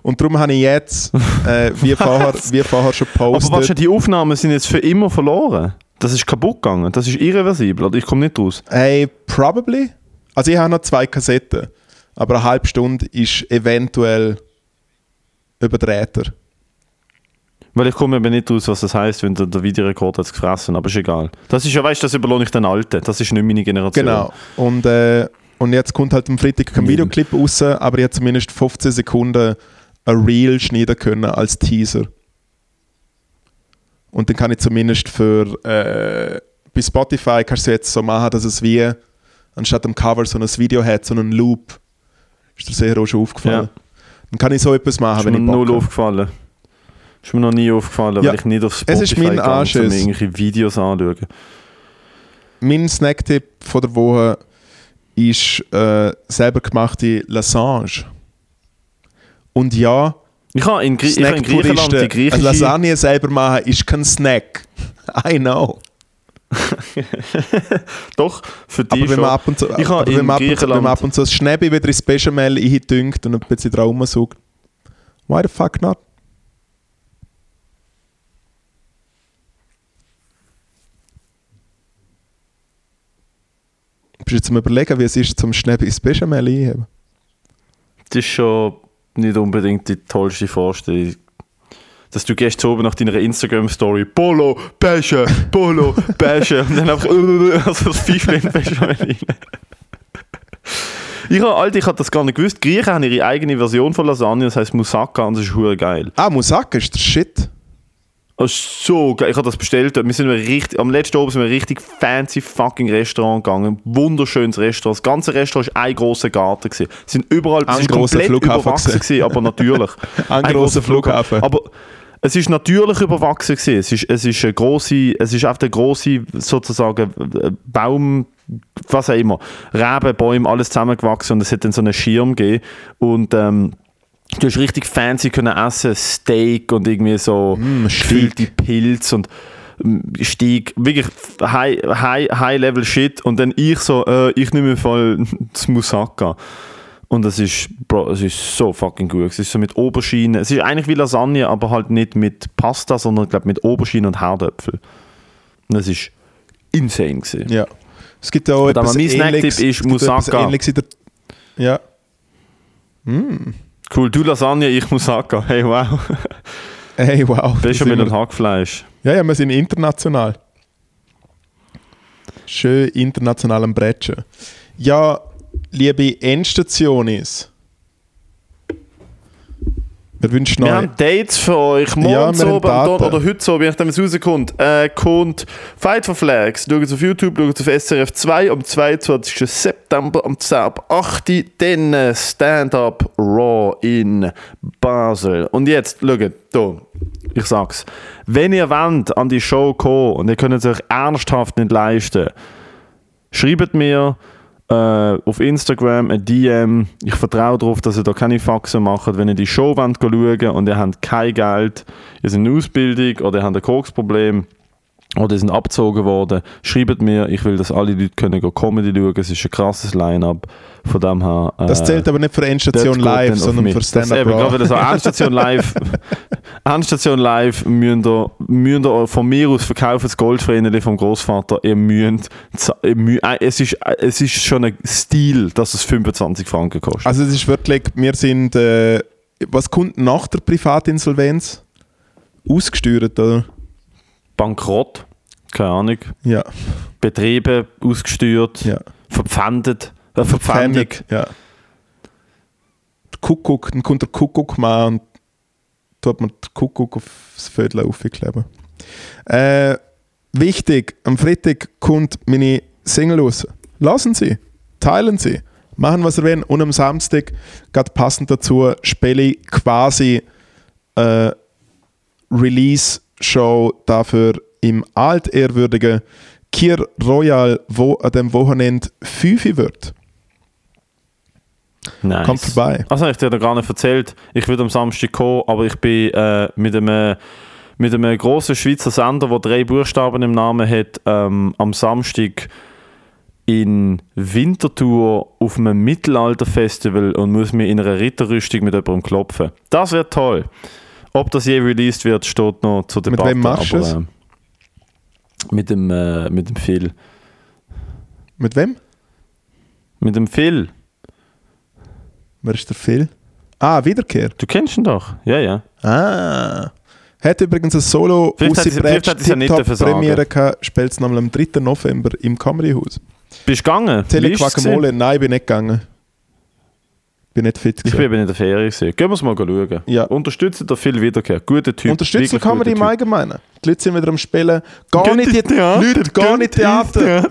Und darum habe ich jetzt, äh, wie, vorher, wie vorher schon gepostet. Aber was, die Aufnahmen sind jetzt für immer verloren? Das ist kaputt gegangen, das ist irreversibel, oder? Ich komme nicht raus. Hey, probably. Also ich habe noch zwei Kassetten, aber eine halbe Stunde ist eventuell überdrehter. Weil ich komme eben nicht raus, was das heisst, wenn der, der Videorekorder jetzt gefressen, aber ist egal. Das ist ja, weißt du, das überlohne ich den Alten, das ist nicht meine Generation. Genau. Und, äh, Und jetzt kommt halt am Freitag kein Videoclip raus, aber ich habe zumindest fünfzehn Sekunden ein Reel schneiden können als Teaser. Und dann kann ich zumindest für äh, bei Spotify kannst du jetzt so machen, dass es wie anstatt dem Cover so ein Video hat, so einen Loop. Ist dir sicher auch schon aufgefallen? Ja. Dann kann ich so etwas machen, ist wenn ich Bock habe. Null aufgefallen. Ist mir noch nie aufgefallen, ja. Weil ich nicht auf Spotify gehe, um irgendwelche Videos anschauen. Mein Snacktipp von der Woche ist äh, selber gemachte Lasagne. Und ja, ich habe in, Grie- ich habe in Griechenland die griechische... Lasagne selber machen ist kein Snack. I know. Doch, für dich schon. Aber wenn, schon. Man, ab zu, aber wenn, man, ab, wenn man ab und zu das Schnäbi wieder ins Bechamel eindünkt und ein bisschen drauf rumsaugt, why the fuck not? Bist du jetzt zum Überlegen, wie es ist, zum Schnäbi ins Bechamel einheben? Das ist schon nicht unbedingt die tollste Vorstellung. Dass du gehst oben nach deiner Instagram-Story Polo, Besche, Polo, Besche und dann einfach also das Pfeifchen in Bechamel rein. Ich habe, Alter, ich habe das gar nicht gewusst. Die Griechen haben ihre eigene Version von Lasagne, das heisst Moussaka und das ist verdammt geil. Ah, Moussaka ist der Shit. Das ist so geil. Ich habe das bestellt. Wir sind richtig, am letzten Abend sind wir in ein richtig fancy fucking Restaurant gegangen. Ein wunderschönes Restaurant. Das ganze Restaurant war ein grosser Garten. Es sind überall ein komplett überwachsen, gewesen, aber natürlich. ein, ein grosser Flughafen. Flughafen. Aber es war natürlich überwachsen. Gewesen. Es ist, es ist eine grosse, es ist einfach eine grosse, sozusagen, Baum, was auch immer. Reben, Bäume, alles zusammengewachsen und es hat dann so einen Schirm gegeben. Und, ähm, du hast richtig fancy können essen, Steak und irgendwie so mm, gefüllte Pilze und Steak, wirklich high, high, high level Shit und dann ich so, äh, ich nehme voll das Moussaka. Und das ist, bro, es ist so fucking gut. Es ist so mit Aubergine, es ist eigentlich wie Lasagne, aber halt nicht mit Pasta, sondern glaub, mit Aubergine und Herdöpfel. Und das ist insane gewesen. Ja. Es gibt ja auch etwas mein Snacktipp ist Moussaka. Ja. Mm. Cool, du Lasagne, ich Moussaka. Hey, wow. Hey, wow. Bechamel und Hackfleisch. Ja, ja, wir sind international. Schön international am Brettchen. Ja, liebe Endstationis. Wir wünschen wir haben Dates für euch. Morgen ja, oben oder heute oben, je nachdem es rauskommt. Äh, kommt Fight for Flags. Schaut es auf YouTube, schaut es auf S R F zwei am zweiundzwanzigsten September um zehn Uhr acht Uhr. Dann Stand-Up Raw in Basel. Und jetzt, schaut, da, ich sag's. Wenn ihr wollt, an die Show kommen und ihr könnt es euch ernsthaft nicht leisten, schreibt mir Uh, auf Instagram, ein D M. Ich vertraue darauf, dass ihr da keine Faxen macht. Wenn ihr die Show wollt, schaut und ihr habt kein Geld, ihr seid in Ausbildung oder ihr habt ein Koksproblem oder ihr seid abgezogen worden, schreibt mir, ich will, dass alle Leute können go Comedy schauen. Es ist ein krasses Line-Up. Von dem her, äh, das zählt aber nicht für Endstation Live, sondern für Stand-Up Raw. Das so, Endstation Live, Endstation Live müsst ihr, müsst ihr von mir aus verkaufen, das Goldvreneli vom Großvater. Ihr müsst, ihr müsst, es, ist, es ist schon ein Stil, dass es fünfundzwanzig Franken kostet. Also es ist wirklich, wir sind, äh, was kommt nach der Privatinsolvenz? Ausgesteuert, oder? Bankrott, keine Ahnung. Ja. Betriebe ausgesteuert, ja. Verpfändet. Eine Verpfändung. Ja. Der Kuckuck, dann kommt der Kuckuck mal und tut mir den Kuckuck aufs Vödel aufkleben. Äh, wichtig, am Freitag kommt meine Single raus. Lassen Sie, teilen Sie, machen was ihr wollt. Und am Samstag, gerade passend dazu, spiele ich quasi äh, Release-Show dafür im altehrwürdigen Kier Royal, wo an dem Wochenende fünf wird. Nice. Kommt vorbei. Also ich habe dir gar nicht erzählt, ich würde am Samstag kommen, aber ich bin äh, mit einem, mit einem grossen Schweizer Sender, der drei Buchstaben im Namen hat, ähm, am Samstag in Winterthur auf einem Mittelalterfestival und muss mich in einer Ritterrüstung mit jemandem klopfen. Das wird toll. Ob das je released wird, steht noch zur Debatte. Mit wem machst du es? Äh, mit dem, äh, mit dem Phil. Mit wem? Mit dem Phil. Wer ist der Phil? Ah, Wiederkehr. Du kennst ihn doch. Ja, ja. Ah. Hat übrigens ein Solo Ausgebrecht-Tip-Top-Premiere gehabt. Spielt es nochmal am dritten November im Comedy-Haus. Bist du gegangen? Telequacamole? Nein, ich bin nicht gegangen. Ich bin nicht fit gewesen. Ich bin in der Ferie gewesen. Gehen wir es mal schauen. Ja. Unterstützen da viel Wiederkehr. Guter Typ. Unterstützen kann man im Allgemeinen. Die Leute sind wieder am Spielen. Gar nicht die Theater. Leute, gar nicht Theater.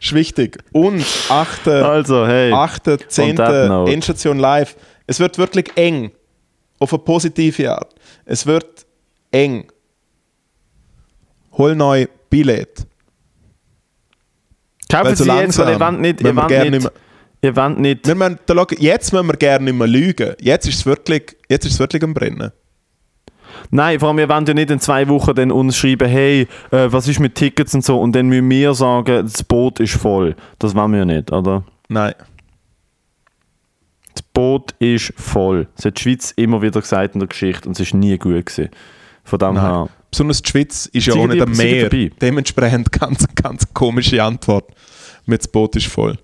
Ist wichtig. Und achten, zehnten Endstation Live. Es wird wirklich eng. Auf eine positive Art. Es wird eng. Hol neu Billett. Kaufen Sie jetzt, weil ihr wollt nicht... Ihr wollt nicht Ihr wollt nicht... Wir müssen, jetzt müssen wir gerne nicht mehr lügen. Jetzt ist es wirklich, jetzt ist es wirklich am Brennen. Nein, vor allem, wir wollen ja nicht in zwei Wochen dann uns schreiben, hey, äh, was ist mit Tickets und so, und dann müssen wir sagen, das Boot ist voll. Das wollen wir ja nicht, oder? Nein. Das Boot ist voll. Das hat die Schweiz immer wieder gesagt in der Geschichte und es ist nie gut gewesen. Von dem her. Besonders die Schweiz ist ja auch nicht am Meer. Dementsprechend ganz, ganz komische Antwort. Mit das Boot ist voll.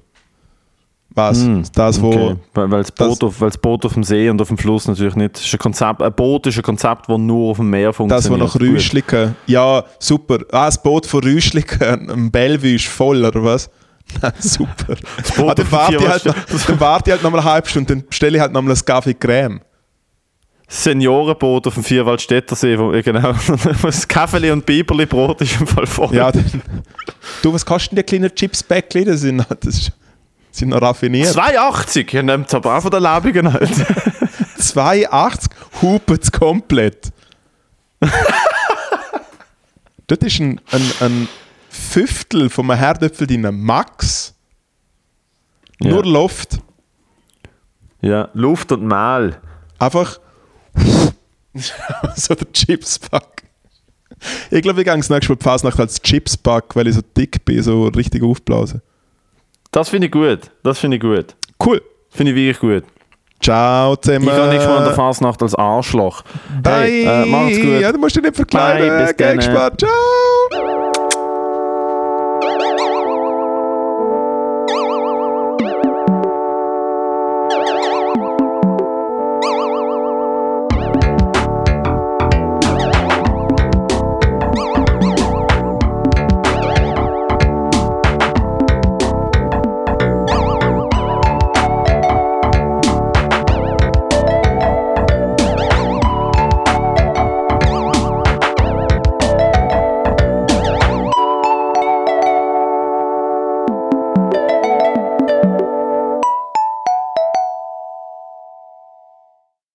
Was? Mm, das, wo okay. Weil, weil das, Boot das, auf, weil das Boot auf dem See und auf dem Fluss natürlich nicht. Ist ein, Konzept, ein Boot ist ein Konzept, das nur auf dem Meer funktioniert. Das, wo nach Rüschliken. Ja, super. Ah, das Boot von Rüschliken, ein Bellevue ist voll, oder was? Nein, super. Das Boot ah, dann warte ich halt, dann warte ich halt nochmal eine halbe Stunde, dann bestelle ich halt nochmal ein Kaffee Crème. Seniorenboot auf dem Vierwaldstättersee, wo genau, das Käferli und Biberli-Brot ist im Fall voll. Ja, dann, du, was kostet denn die kleinen Chips-Bäckchen? Das sind, das ist, sind noch raffiniert. zwei Komma achtzig, ihr nehmt es aber auch von der Labungen halt. zwei Komma achtzig, hupet es komplett. Dort ist ein, ein, ein Fünftel von einem Herdöpfel drin, Max. Ja. Nur Luft. Ja, Luft und Mehl. Einfach so der Chips-Pack. Ich glaube, ich gehe das nächste Mal die Fasnacht als Chips-Pack, weil ich so dick bin, so richtig aufblasen. Das finde ich gut. Das finde ich gut. Cool. Finde ich wirklich gut. Ciao zusammen. Ich gehe nächstes Mal an der Fasnacht als Arschloch. Bye. Hey, äh, macht's gut. Ja, du musst dich nicht verkleiden. Bye, bis dann. Ciao.